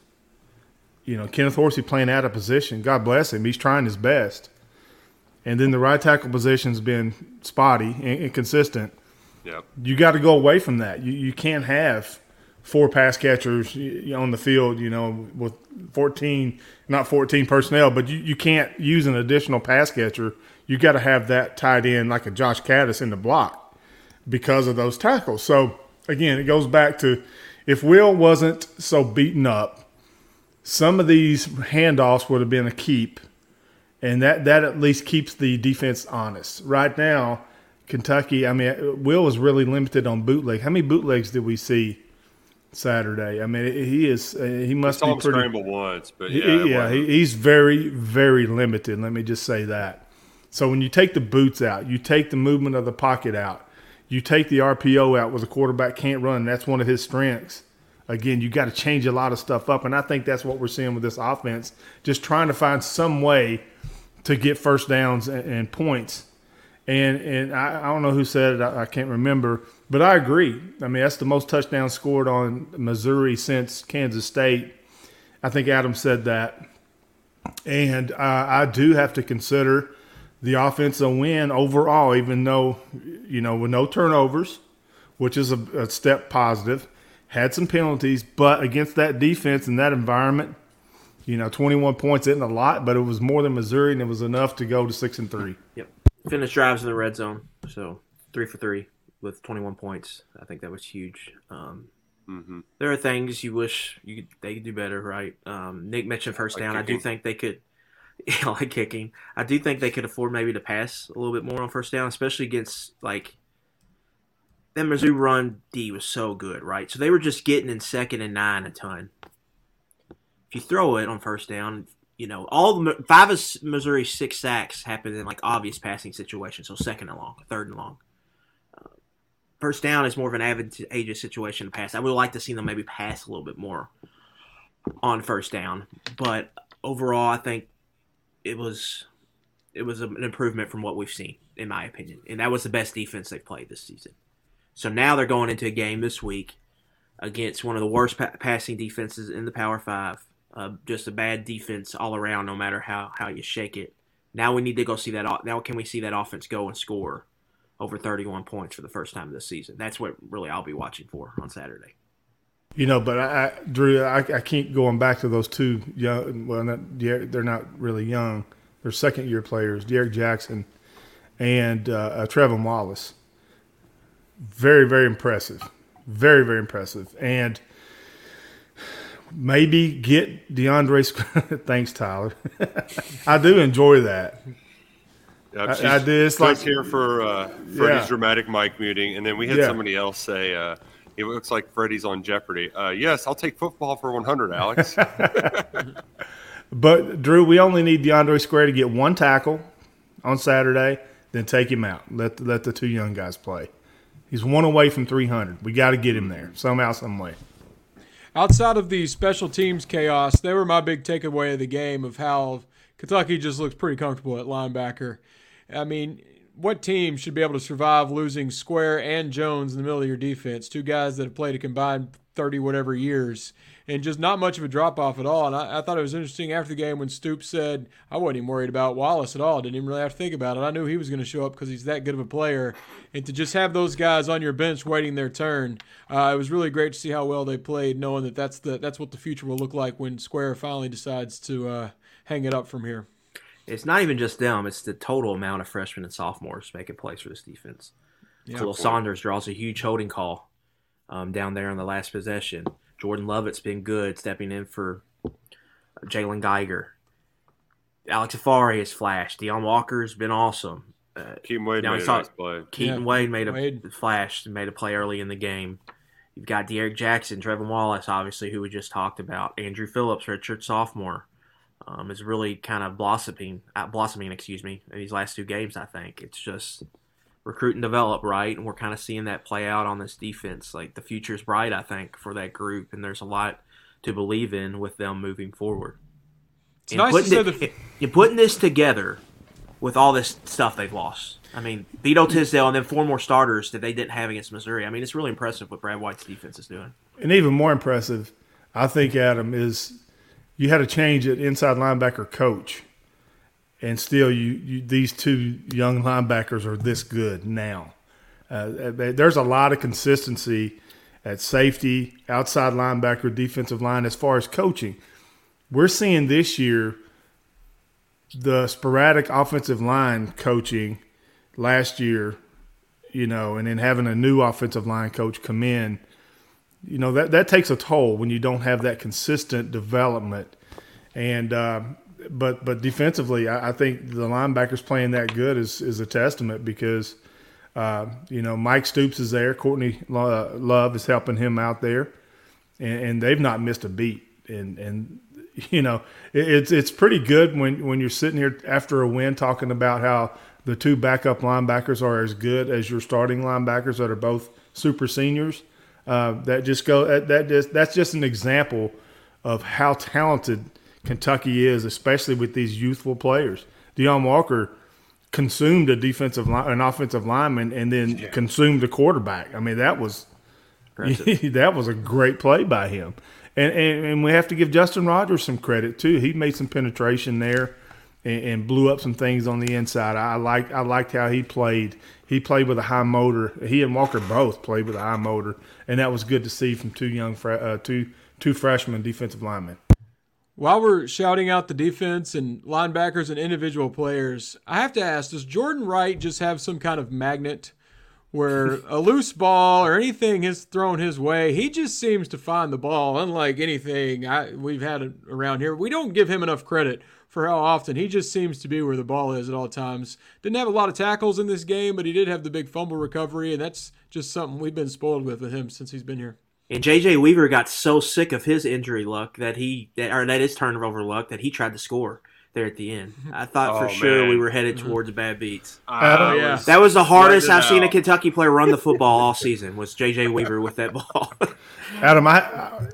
Kenneth Horsey playing out of position. God bless him. He's trying his best. And then the right tackle position's been spotty and inconsistent. Yep. You got to go away from that. You can't have four pass catchers on the field, with 14 personnel, but you can't use an additional pass catcher. You got to have that tied in like a Josh Kattis in the block because of those tackles. So, again, it goes back to – if Will wasn't so beaten up, some of these handoffs would have been a keep, and that at least keeps the defense honest. Right now, Kentucky, I mean, Will is really limited on bootleg. How many bootlegs did we see Saturday? I mean, he must be pretty – scramble once, but he's very, very limited. Let me just say that. So when you take the boots out, you take the movement of the pocket out, you take the RPO out where the quarterback can't run. That's one of his strengths. Again, you got to change a lot of stuff up, and I think that's what we're seeing with this offense, just trying to find some way to get first downs and points. And I don't know who said it. I can't remember, but I agree. I mean, that's the most touchdowns scored on Missouri since Kansas State. I think Adam said that. And I do have to consider – the offensive win overall, even though, with no turnovers, which is a step positive, had some penalties, but against that defense in that environment, 21 points isn't a lot, but it was more than Missouri, and it was enough to go to 6-3. Yep. Finished drives in the red zone, so 3 for 3 with 21 points. I think that was huge. There are things you wish they could do better, right? Nick mentioned first down. I do think they could – like kicking. I do think they could afford maybe to pass a little bit more on first down, especially against, that Mizzou run D was so good, right? So they were just getting in 2nd and 9 a ton. If you throw it on first down, five of Missouri's 6 sacks happened in, obvious passing situations, so 2nd and long, 3rd and long. First down is more of an advantageous situation to pass. I would like to see them maybe pass a little bit more on first down. But overall, I think it was an improvement from what we've seen, in my opinion. And that was the best defense they've played this season. So now they're going into a game this week against one of the worst passing defenses in the Power 5. Just a bad defense all around, no matter how you shake it. Now we need to go see that. Now can we see that offense go and score over 31 points for the first time this season? That's what really I'll be watching for on Saturday. But Drew, I keep going back to those two young – they're not really young. They're second-year players, Derek Jackson and Trevin Wallace. very, very impressive. Very, very impressive. And maybe get DeAndre Square. Thanks, Tyler. I do enjoy that. Yep, I did. It's like here for Freddie's dramatic mic muting. And then we had somebody else say, it looks like Freddie's on Jeopardy. Yes, I'll take football for 100, Alex. But, Drew, we only need DeAndre Square to get one tackle on Saturday, then take him out. Let the two young guys play. He's one away from 300. We got to get him there somehow, some way. Outside of the special teams chaos, they were my big takeaway of the game of how Kentucky just looks pretty comfortable at linebacker. I mean, what team should be able to survive losing Square and Jones in the middle of your defense, two guys that have played a combined 30-whatever years, and just not much of a drop-off at all? And I thought it was interesting after the game when Stoops said, I wasn't even worried about Wallace at all. Didn't even really have to think about it. I knew he was going to show up because he's that good of a player. And to just have those guys on your bench waiting their turn, it was really great to see how well they played, knowing that that's what the future will look like when Square finally decides to hang it up from here. It's not even just them. It's the total amount of freshmen and sophomores making plays for this defense. Yeah, Khalil Saunders draws a huge holding call down there on the last possession. Jordan Lovett's been good, stepping in for Jalen Geiger. Alex Afari has flashed. Deion Walker's been awesome. Keaton Wade made a nice play. Keaton Wade made a play early in the game. You've got Derek Jackson, Trevin Wallace, obviously, who we just talked about. Andrew Phillips, redshirt sophomore. Is really kind of blossoming, in these last two games, I think. It's just recruit and develop, right? And we're kind of seeing that play out on this defense. Like, the future's bright, I think, for that group, and there's a lot to believe in with them moving forward. It's nice to say that you're putting this together with all this stuff they've lost. I mean, Vito Tisdale and then four more starters that they didn't have against Missouri. I mean, it's really impressive what Brad White's defense is doing. And even more impressive, I think, Adam, is you had a change at inside linebacker coach, and still these two young linebackers are this good now. There's a lot of consistency at safety, outside linebacker, defensive line as far as coaching. We're seeing this year the sporadic offensive line coaching last year, and then having a new offensive line coach come in. That takes a toll when you don't have that consistent development. And but defensively, I think the linebackers playing that good is a testament because Mike Stoops is there, Courtney Love is helping him out there, and they've not missed a beat. And it's pretty good when you're sitting here after a win talking about how the two backup linebackers are as good as your starting linebackers that are both super seniors. That's just an example of how talented Kentucky is, especially with these youthful players. Deion Walker consumed an offensive lineman, and then consumed a quarterback. I mean, that was a great play by him. And we have to give Justin Rogers some credit too. He made some penetration there and blew up some things on the inside. I liked how he played. He played with a high motor. He and Walker both played with a high motor, and that was good to see from two freshman defensive linemen. While we're shouting out the defense and linebackers and individual players, I have to ask, does Jordan Wright just have some kind of magnet where a loose ball or anything is thrown his way, he just seems to find the ball, unlike anything we've had around here? We don't give him enough credit for how often he just seems to be where the ball is at all times. Didn't have a lot of tackles in this game, but he did have the big fumble recovery, and that's just something we've been spoiled with him since he's been here. And J.J. Weaver got so sick of his injury luck that his turnover luck that he tried to score there at the end. I thought sure we were headed towards bad beats. That was the hardest I've seen a Kentucky player run the football all season was J.J. Weaver with that ball. Adam, I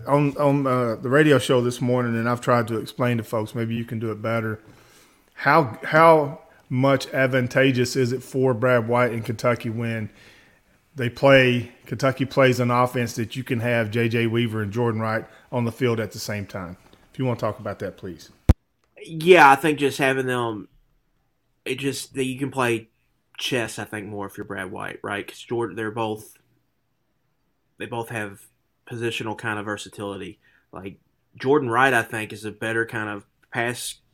on the radio show this morning, and I've tried to explain to folks, maybe you can do it better, how much advantageous is it for Brad White and Kentucky when Kentucky plays an offense that you can have J.J. Weaver and Jordan Wright on the field at the same time. If you want to talk about that, please. Yeah, I think just having them, it just that you can play chess. I think more if you're Brad White, right? Because they both have positional kind of versatility. Like Jordan Wright, I think is a better kind of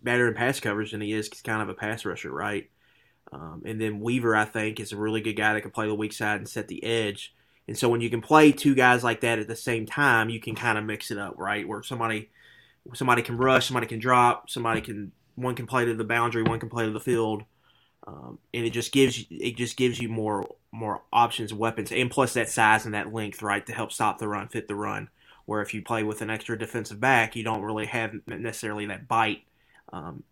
better in pass coverage than he is kind of a pass rusher, right? And then Weaver, I think, is a really good guy that can play the weak side and set the edge. And so when you can play two guys like that at the same time, you can kind of mix it up, right? Where somebody can rush, somebody can drop, one can play to the boundary, one can play to the field, and it just gives you more options, weapons, and plus that size and that length, right, to help stop the run, fit the run. Where if you play with an extra defensive back, you don't really have necessarily that bite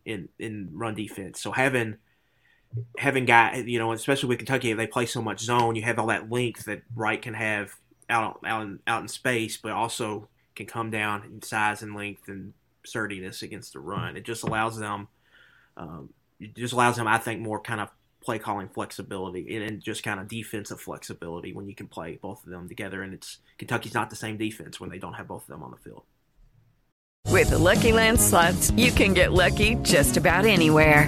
in run defense. So having guys, you know, especially with Kentucky, they play so much zone. You have all that length that Wright can have out in space, but also can come down in size and length and sturdiness against the run. It just allows them, I think, more kind of play calling flexibility and just kind of defensive flexibility when you can play both of them together. And Kentucky's not the same defense when they don't have both of them on the field. With the Lucky Land Slots, you can get lucky just about anywhere.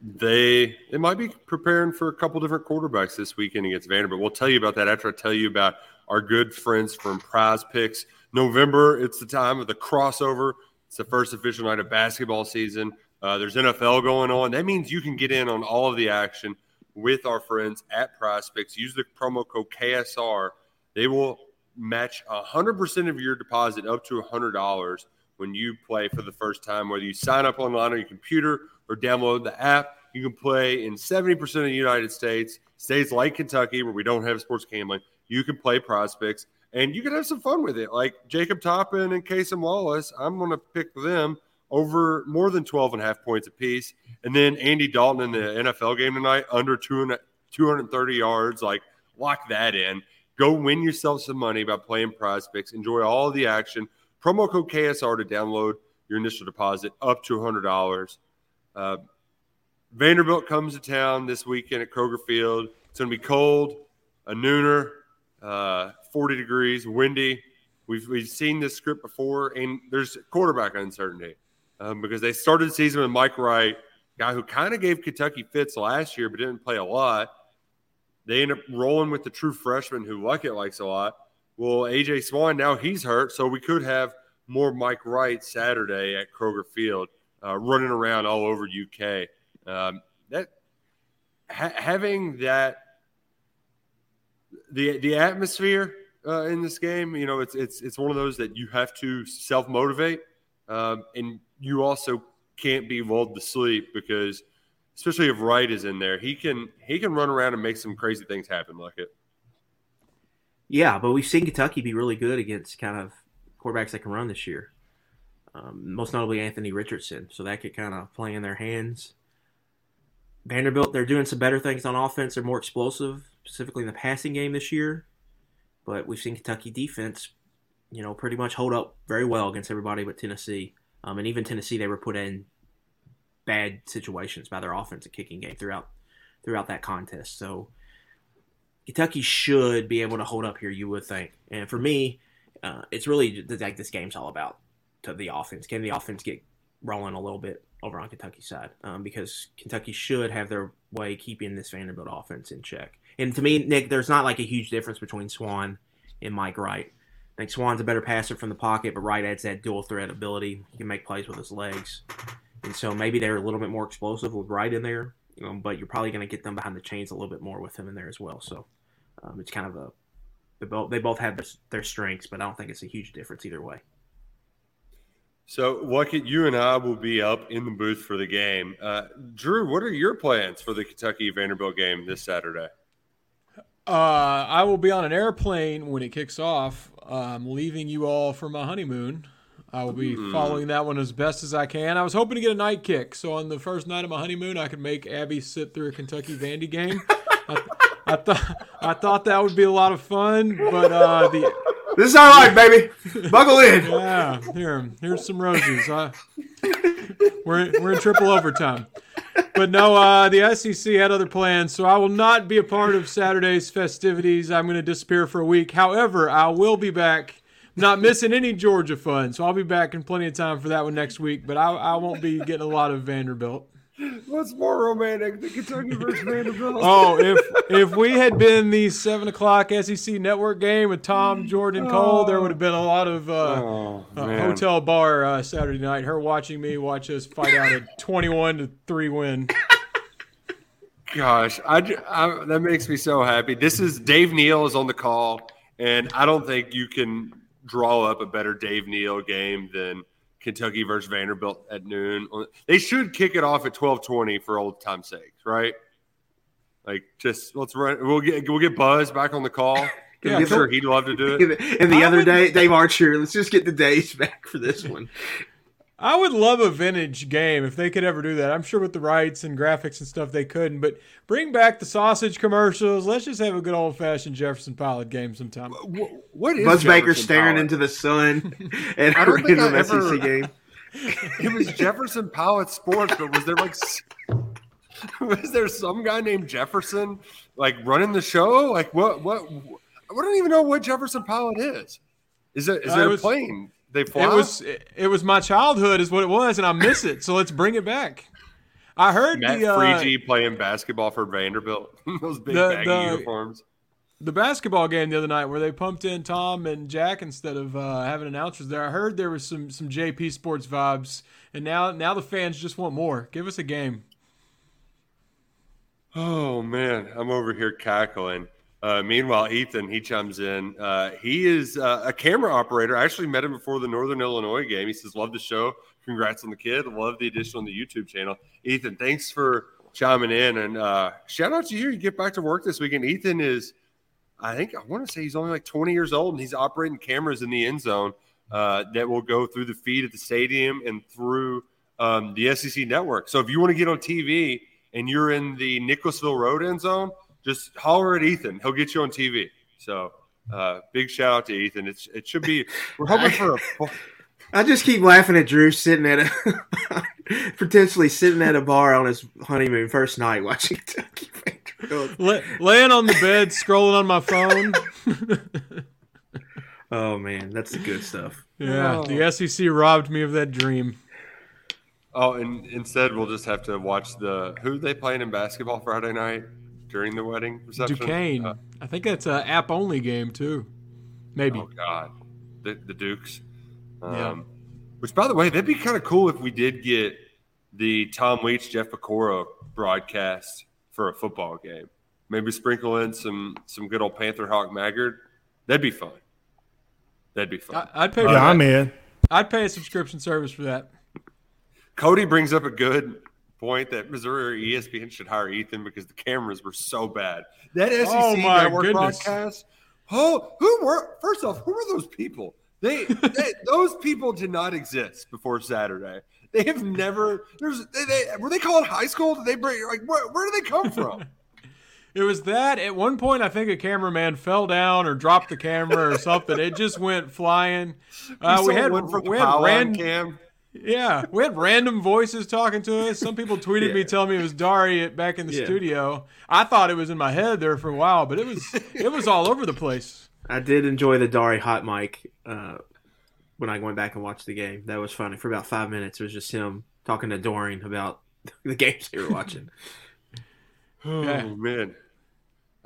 They might be preparing for a couple different quarterbacks this weekend against Vanderbilt. We'll tell you about that after I tell you about our good friends from Prize Picks. November, it's the time of the crossover. It's the first official night of basketball season. There's NFL going on. That means you can get in on all of the action with our friends at Prize Picks. Use the promo code KSR. They will match 100% of your deposit up to $100 when you play for the first time, whether you sign up online on your computer or download the app. You can play in 70% of the United States, states like Kentucky, where we don't have sports gambling. You can play Prize Picks, and you can have some fun with it. Like Jacob Toppin and Casey Wallace, I'm going to pick them over more than 12.5 points apiece. And then Andy Dalton in the NFL game tonight, under 230 yards. Like, lock that in. Go win yourself some money by playing Prize Picks. Enjoy all the action. Promo code KSR to download your initial deposit up to $100. Vanderbilt comes to town this weekend at Kroger Field. It's going to be cold, a nooner, 40 degrees, windy. We've seen this script before, and there's quarterback uncertainty because they started the season with Mike Wright, guy who kind of gave Kentucky fits last year but didn't play a lot. They end up rolling with the true freshman who Luckett likes a lot. Well, A.J. Swan, now he's hurt, so we could have more Mike Wright Saturday at Kroger Field. Running around all over UK. Having the atmosphere in this game, you know, it's one of those that you have to self-motivate, and you also can't be lulled to sleep because, especially if Wright is in there, he can run around and make some crazy things happen like it. Yeah, but we've seen Kentucky be really good against kind of quarterbacks that can run this year. Most notably Anthony Richardson. So that could kind of play in their hands. Vanderbilt, they're doing some better things on offense. They're more explosive, specifically in the passing game this year. But we've seen Kentucky defense, you know, pretty much hold up very well against everybody but Tennessee. And even Tennessee, they were put in bad situations by their offensive kicking game throughout that contest. So Kentucky should be able to hold up here, you would think. And for me, it's really like this game's all about. To the offense. Can the offense get rolling a little bit over on Kentucky's side? Because Kentucky should have their way keeping this Vanderbilt offense in check. And to me, Nick, there's not like a huge difference between Swan and Mike Wright. I think Swan's a better passer from the pocket, but Wright adds that dual threat ability. He can make plays with his legs. And so maybe they're a little bit more explosive with Wright in there, but you're probably going to get them behind the chains a little bit more with him in there as well. So it's kind of they both have their strengths, but I don't think it's a huge difference either way. So, Luckett, you and I will be up in the booth for the game. Drew, what are your plans for the Kentucky-Vanderbilt game this Saturday? I will be on an airplane when it kicks off. I'm leaving you all for my honeymoon. I will be following that one as best as I can. I was hoping to get a night kick. So, on the first night of my honeymoon, I could make Abby sit through a Kentucky-Vandy game. I thought that would be a lot of fun, but this is our life, baby. Buckle in. Yeah, here's some roses. We're in triple overtime. But no, the SEC had other plans, so I will not be a part of Saturday's festivities. I'm going to disappear for a week. However, I will be back. Not missing any Georgia fun, so I'll be back in plenty of time for that one next week. But I won't be getting a lot of Vanderbilt. What's more romantic, the Kentucky versus Vanderbilt? Oh, if we had been the 7 o'clock SEC Network game with Tom, Jordan, Cole, there would have been a lot of hotel bar Saturday night. Her watching me watch us fight out a 21-3 win. Gosh, that makes me so happy. This is Dave Neal is on the call, and I don't think you can draw up a better Dave Neal game than Kentucky versus Vanderbilt at noon. They should kick it off at 12:20 for old time's sake, right? Like, just let's run. We'll get Buzz back on the call. Yeah, I'm sure he'd love to do it. And the other day, Dave Archer. Let's just get the days back for this one. I would love a vintage game if they could ever do that. I'm sure with the rights and graphics and stuff they couldn't, but bring back the sausage commercials. Let's just have a good old-fashioned Jefferson Pilot game sometime. What is Buzz Jefferson Baker staring Pilot? Into the sun at a random SEC game? It was Jefferson Pilot Sports, but was there some guy named Jefferson like running the show? Like what? I don't even know what Jefferson Pilot is. Is it a plane? They fly? It was my childhood is what it was, and I miss it. So let's bring it back. I heard Matt Frege playing basketball for Vanderbilt. Those big baggy uniforms. The basketball game the other night where they pumped in Tom and Jack instead of having announcers there. I heard there was some JP Sports vibes, and now the fans just want more. Give us a game. Oh man, I'm over here cackling. Meanwhile, Ethan, he chimes in. He is a camera operator. I actually met him before the Northern Illinois game. He says, love the show. Congrats on the kid. Love the addition on the YouTube channel. Ethan, thanks for chiming in. And shout out to you. You get back to work this weekend. Ethan is, I want to say he's only like 20 years old, and he's operating cameras in the end zone that will go through the feed at the stadium and through the SEC network. So if you want to get on TV and you're in the Nicholasville Road end zone, just holler at Ethan. He'll get you on TV. So big shout out to Ethan. It should be – we're hoping for a – I just keep laughing at Drew sitting at a – potentially sitting at a bar on his honeymoon first night watching Kentucky Vanderbilt. Laying on the bed, scrolling on my phone. Oh, man, that's the good stuff. Yeah, The SEC robbed me of that dream. Oh, and instead we'll just have to watch the – who are they playing in basketball Friday night? During the wedding reception? Duquesne. I think that's an app-only game, too. Maybe. Oh, God. The Dukes. Yeah. Which, by the way, that'd be kind of cool if we did get the Tom Leach, Jeff Pecora broadcast for a football game. Maybe sprinkle in some good old Panther Hawk Maggard. That'd be fun. I'd pay for that. I'm in. I'd pay a subscription service for that. Cody brings up a good point that Missouri or ESPN should hire Ethan because the cameras were so bad. That SEC network broadcast. Oh, who were those people? Those people did not exist before Saturday. They have never. Were they called high school? Did they bring like where do they come from? It was that at one point I think a cameraman fell down or dropped the camera or something. It just went flying. We had random. Yeah, we had random voices talking to us. Some people tweeted me telling me it was Daria back in the studio. I thought it was in my head there for a while, but it was all over the place. I did enjoy the Daria hot mic when I went back and watched the game. That was funny. For about 5 minutes, it was just him talking to Doreen about the games they were watching. Man.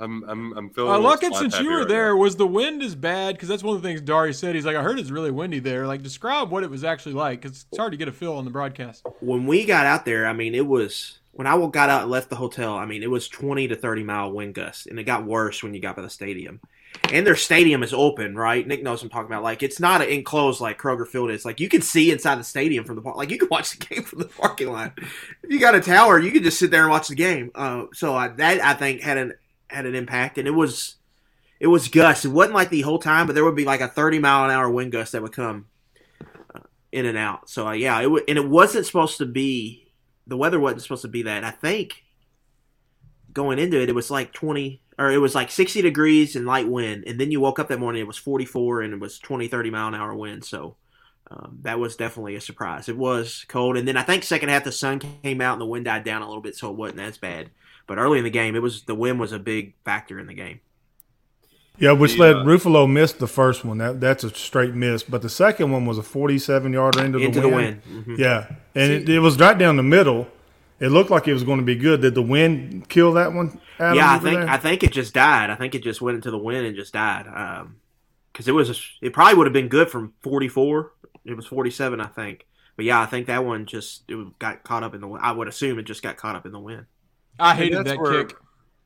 I'm feeling. Luckett, since you were there, was the wind as bad? Because that's one of the things Dari said. He's like, I heard it's really windy there. Like, describe what it was actually like, because it's hard to get a feel on the broadcast. When we got out there, I mean, it was when I got out and left the hotel. I mean, it was 20 to 30 mile wind gusts, and it got worse when you got by the stadium. And their stadium is open, right? Nick knows what I'm talking about. Like, it's not an enclosed like Kroger Field is. Like, you can see inside the stadium from the park. Like, you can watch the game from the parking lot. If you got a tower, you can just sit there and watch the game. So I think had an impact, and it was gusts. It wasn't like the whole time, but there would be like a 30-mile-an-hour wind gust that would come in and out. So it wasn't supposed to be. The weather wasn't supposed to be that. And I think going into it, it was like 60 degrees and light wind, and then you woke up that morning, it was 44, and it was 20-30 mile an hour wind. So That was definitely a surprise. It was cold. And then I think second half the sun came out and the wind died down a little bit, so it wasn't as bad. But early in the game, it was the wind was a big factor in the game. Yeah, which led Ruffalo missed the first one. That's a straight miss. But the second one was a 47-yarder into the wind. Mm-hmm. Yeah, and it was right down the middle. It looked like it was going to be good. Did the wind kill that one, Adam? Yeah, I think it just died. I think it just went into the wind and just died. Because it probably would have been good from 44. It was 47, I think. But yeah, I think that one just got caught up in the wind. I would assume it just got caught up in the wind. I hated that kick.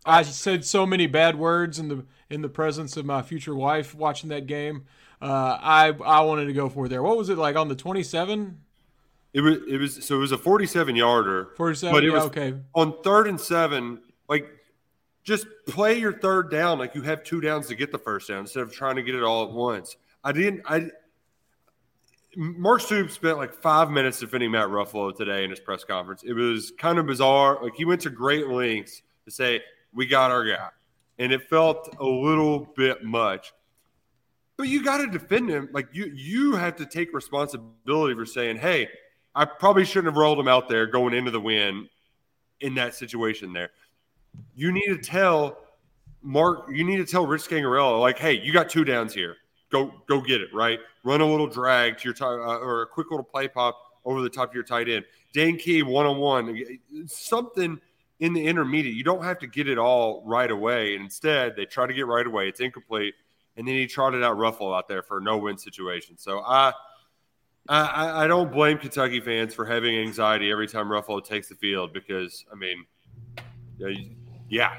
I said so many bad words in the presence of my future wife watching that game. I wanted to go for it there. What was it like on the 27? It was a 47-yarder. 47. But it was okay. On 3rd and 7, like just play your third down like you have two downs to get the first down instead of trying to get it all at once. Mark Stoops spent like 5 minutes defending Matt Ruffalo today in his press conference. It was kind of bizarre. Like he went to great lengths to say, we got our guy. And it felt a little bit much. But you got to defend him. Like you have to take responsibility for saying, hey, I probably shouldn't have rolled him out there going into the wind in that situation there. You need to tell Rich Scangarello, like, hey, you got two downs here. Go get it, right? Run a little drag to your or a quick little play pop over the top of your tight end. Dane Key, one-on-one, something in the intermediate. You don't have to get it all right away. And instead, they try to get right away. It's incomplete. And then he trotted out Ruffalo out there for a no-win situation. So I don't blame Kentucky fans for having anxiety every time Ruffalo takes the field because, I mean, yeah.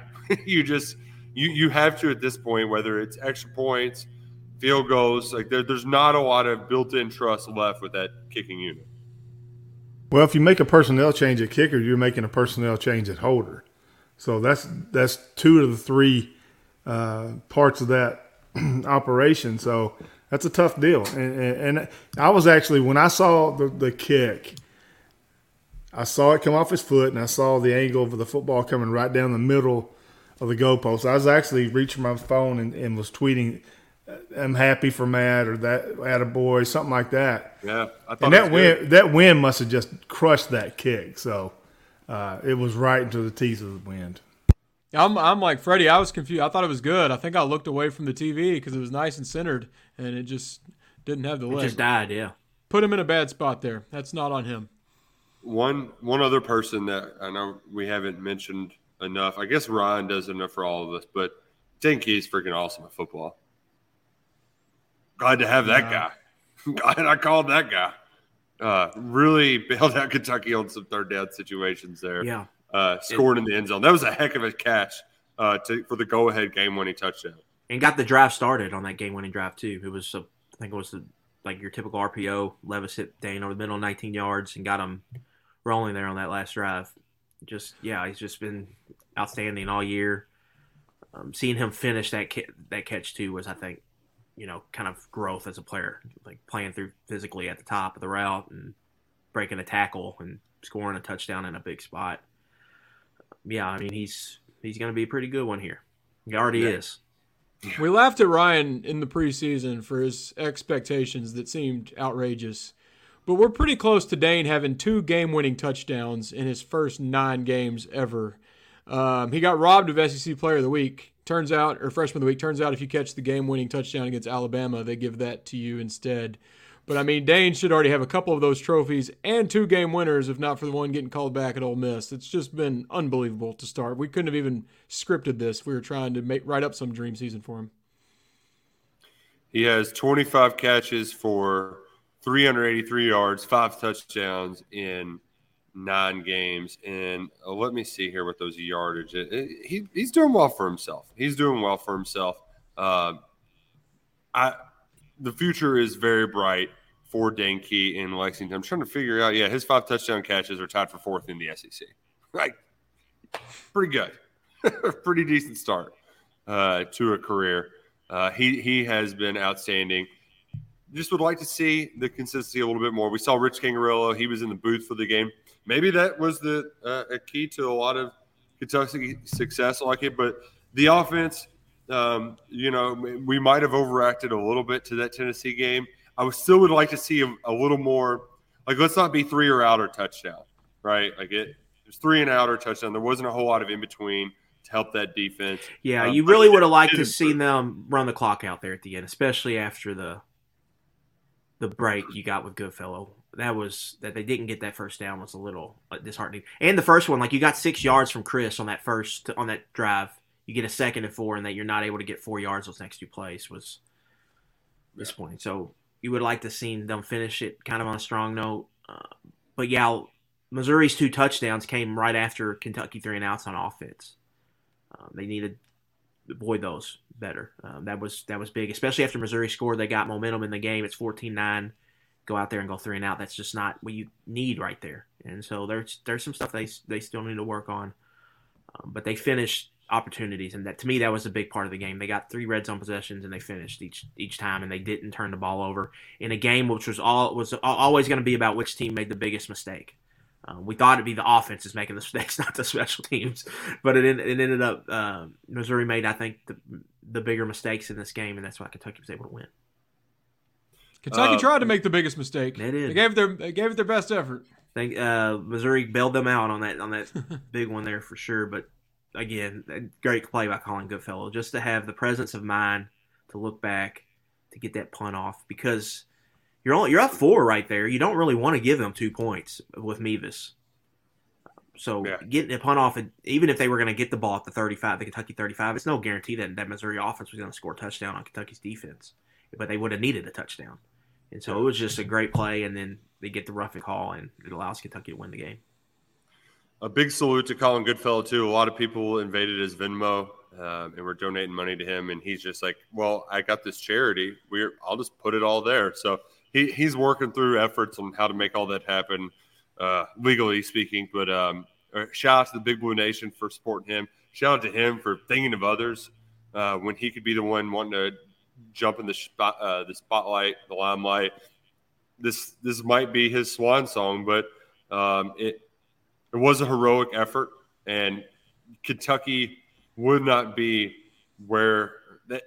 you have to at this point, whether it's extra points, field goals, like there's not a lot of built-in trust left with that kicking unit. Well, if you make a personnel change at kicker, you're making a personnel change at holder. So that's two of the three parts of that operation. So that's a tough deal. And I was actually, when I saw the kick, I saw it come off his foot, and I saw the angle of the football coming right down the middle of the goalpost. I was actually reaching my phone and was tweeting, I'm happy for Matt, or that attaboy, something like that. Yeah, I thought that wind must have just crushed that kick. So it was right into the teeth of the wind. I'm like Freddie. I was confused. I thought it was good. I think I looked away from the TV because it was nice and centered, and it just didn't have the leg. It just died. Yeah, put him in a bad spot there. That's not on him. One other person that I know we haven't mentioned enough. I guess Ryan does enough for all of us, but Dinky is freaking awesome at football. Glad to have that guy. Glad I called that guy. Really bailed out Kentucky on some third down situations there. Yeah. Scored in the end zone. That was a heck of a catch for the go-ahead game-winning touchdown. And got the drive started on that game-winning drive, too. It was, I think it was like your typical RPO. Levis hit Dane over the middle, 19 yards, and got him rolling there on that last drive. He's just been outstanding all year. Seeing him finish that catch, too, was, I think, kind of growth as a player, like playing through physically at the top of the route and breaking a tackle and scoring a touchdown in a big spot. Yeah, I mean, he's going to be a pretty good one here. He already is. We laughed at Ryan in the preseason for his expectations that seemed outrageous. But we're pretty close to Dane having two game-winning touchdowns in his first 9 games ever. He got robbed of SEC Player of the Week. Turns out, or Freshman of the Week, turns out if you catch the game-winning touchdown against Alabama, they give that to you instead. But, I mean, Dane should already have a couple of those trophies and 2 game winners, if not for the one getting called back at Ole Miss. It's just been unbelievable to start. We couldn't have even scripted this. We were trying to write up some dream season for him. He has 25 catches for 383 yards, 5 touchdowns in 9 games, and let me see here with those yardage. He's doing well for himself. The future is very bright for Dane Key in Lexington. I'm trying to figure out. Yeah, his 5 touchdown catches are tied for 4th in the SEC. Like, pretty good, pretty decent start to a career. He has been outstanding. Just would like to see the consistency a little bit more. We saw Rich Scangarello. He was in the booth for the game. Maybe that was the a key to a lot of Kentucky success like it. But the offense, we might have overreacted a little bit to that Tennessee game. I still would like to see a little more. Like, let's not be three or out or touchdown, right? Like, it was three and out or touchdown. There wasn't a whole lot of in between to help that defense. Yeah, you really would have liked to see them run the clock out there at the end, especially after the break you got with Goodfellow. That they didn't get that first down was a little disheartening. And the first one, like, you got 6 yards from Chris on that drive. You get a second and four, and that you're not able to get 4 yards those next two plays was disappointing. So you would like to see them finish it kind of on a strong note. But yeah, Missouri's two touchdowns came right after Kentucky three and outs on offense. They needed to avoid those better. That was big, especially after Missouri scored. They got momentum in the game. It's 14-9. Go out there and go three and out. That's just not what you need right there. And so there's some stuff they still need to work on. But they finished opportunities, and that, to me, that was a big part of the game. They got three red zone possessions, and they finished each time, and they didn't turn the ball over in a game which was always going to be about which team made the biggest mistake. We thought it'd be the offense is making the mistakes, not the special teams. But it ended up Missouri made, I think, the bigger mistakes in this game, and that's why Kentucky was able to win. Kentucky tried to make the biggest mistake. They did. They gave it their best effort. I think Missouri bailed them out on that big one there for sure. But again, a great play by Collin Goodfellow, just to have the presence of mind to look back to get that punt off, because you're up four right there. You don't really want to give them 2 points with Mevis. So yeah, getting a punt off, even if they were going to get the ball at the 35, the Kentucky 35, it's no guarantee that Missouri offense was going to score a touchdown on Kentucky's defense. But they would have needed a touchdown. And so it was just a great play, and then they get the roughing call, and it allows Kentucky to win the game. A big salute to Collin Goodfellow, too. A lot of people invaded his Venmo and were donating money to him, and he's just like, well, I got this charity. I'll just put it all there. So he's working through efforts on how to make all that happen, legally speaking. But shout out to the Big Blue Nation for supporting him. Shout out to him for thinking of others when he could be the one wanting to jump in the spotlight, the limelight. This might be his swan song, but it was a heroic effort, and Kentucky would not be where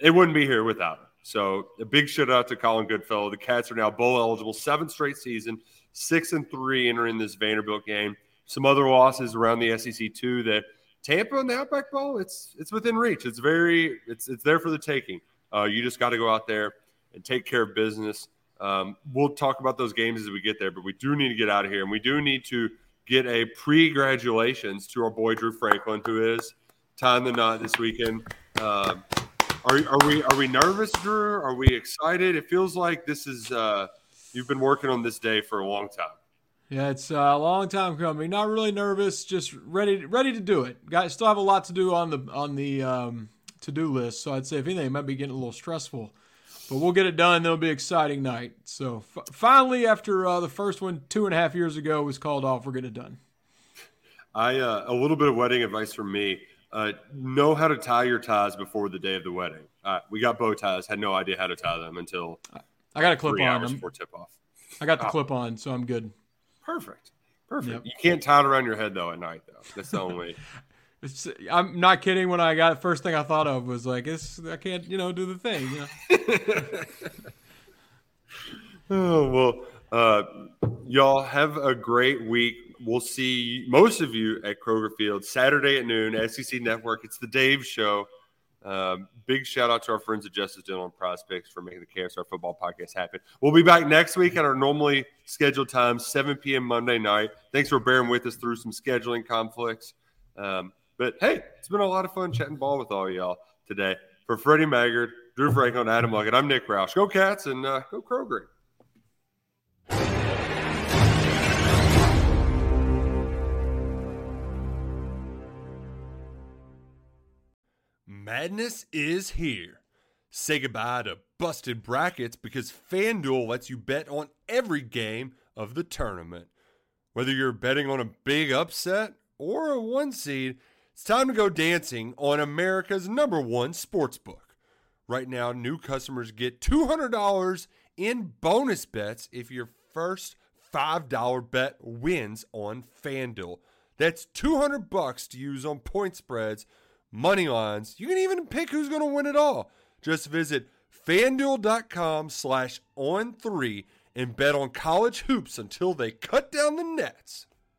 it wouldn't be here without him. So a big shout out to Collin Goodfellow. The Cats are now bowl eligible, 7th straight season, 6-3 entering this Vanderbilt game. Some other losses around the SEC too. That Tampa and the Outback Bowl, it's within reach. It's there for the taking. You just got to go out there and take care of business. We'll talk about those games as we get there, but we do need to get out of here, and we do need to get a pre-gratulations to our boy Drew Franklin, who is tying the knot this weekend. Are we nervous, Drew? Are we excited? It feels like this is you've been working on this day for a long time. Yeah, it's a long time coming. Not really nervous, just ready to do it. Guys, still have a lot to do on the to-do list, so I'd say if anything it might be getting a little stressful, but we'll get it done. That'll be an exciting night. So finally, after the first one 2.5 years ago was called off, we're getting it done. I a little bit of wedding advice from me: know how to tie your ties before the day of the wedding. We got bow ties, had no idea how to tie them until I got a clip on them before tip off. I got the clip on, so I'm good. Perfect. Yep. You can't tie it around your head though at night, though. That's the only. I'm not kidding. When I got it, first thing I thought of was like, I can't, do the thing. Oh, well, y'all have a great week. We'll see most of you at Kroger Field Saturday at noon, SEC Network. It's the Dave Show. Big shout out to our friends at Justice Dental and Prize Picks for making the KSR football podcast happen. We'll be back next week at our normally scheduled time, 7 p.m. Monday night. Thanks for bearing with us through some scheduling conflicts. But, hey, it's been a lot of fun chatting ball with all y'all today. For Freddie Maggard, Drew Franklin, Adam Luggett, I'm Nick Roush. Go Cats and go Kroger. Madness is here. Say goodbye to busted brackets because FanDuel lets you bet on every game of the tournament. Whether you're betting on a big upset or a one seed, it's time to go dancing on America's #1 sportsbook. Right now, new customers get $200 in bonus bets if your first $5 bet wins on FanDuel. That's $200 to use on point spreads, money lines. You can even pick who's going to win it all. Just visit FanDuel.com/on3 and bet on college hoops until they cut down the nets.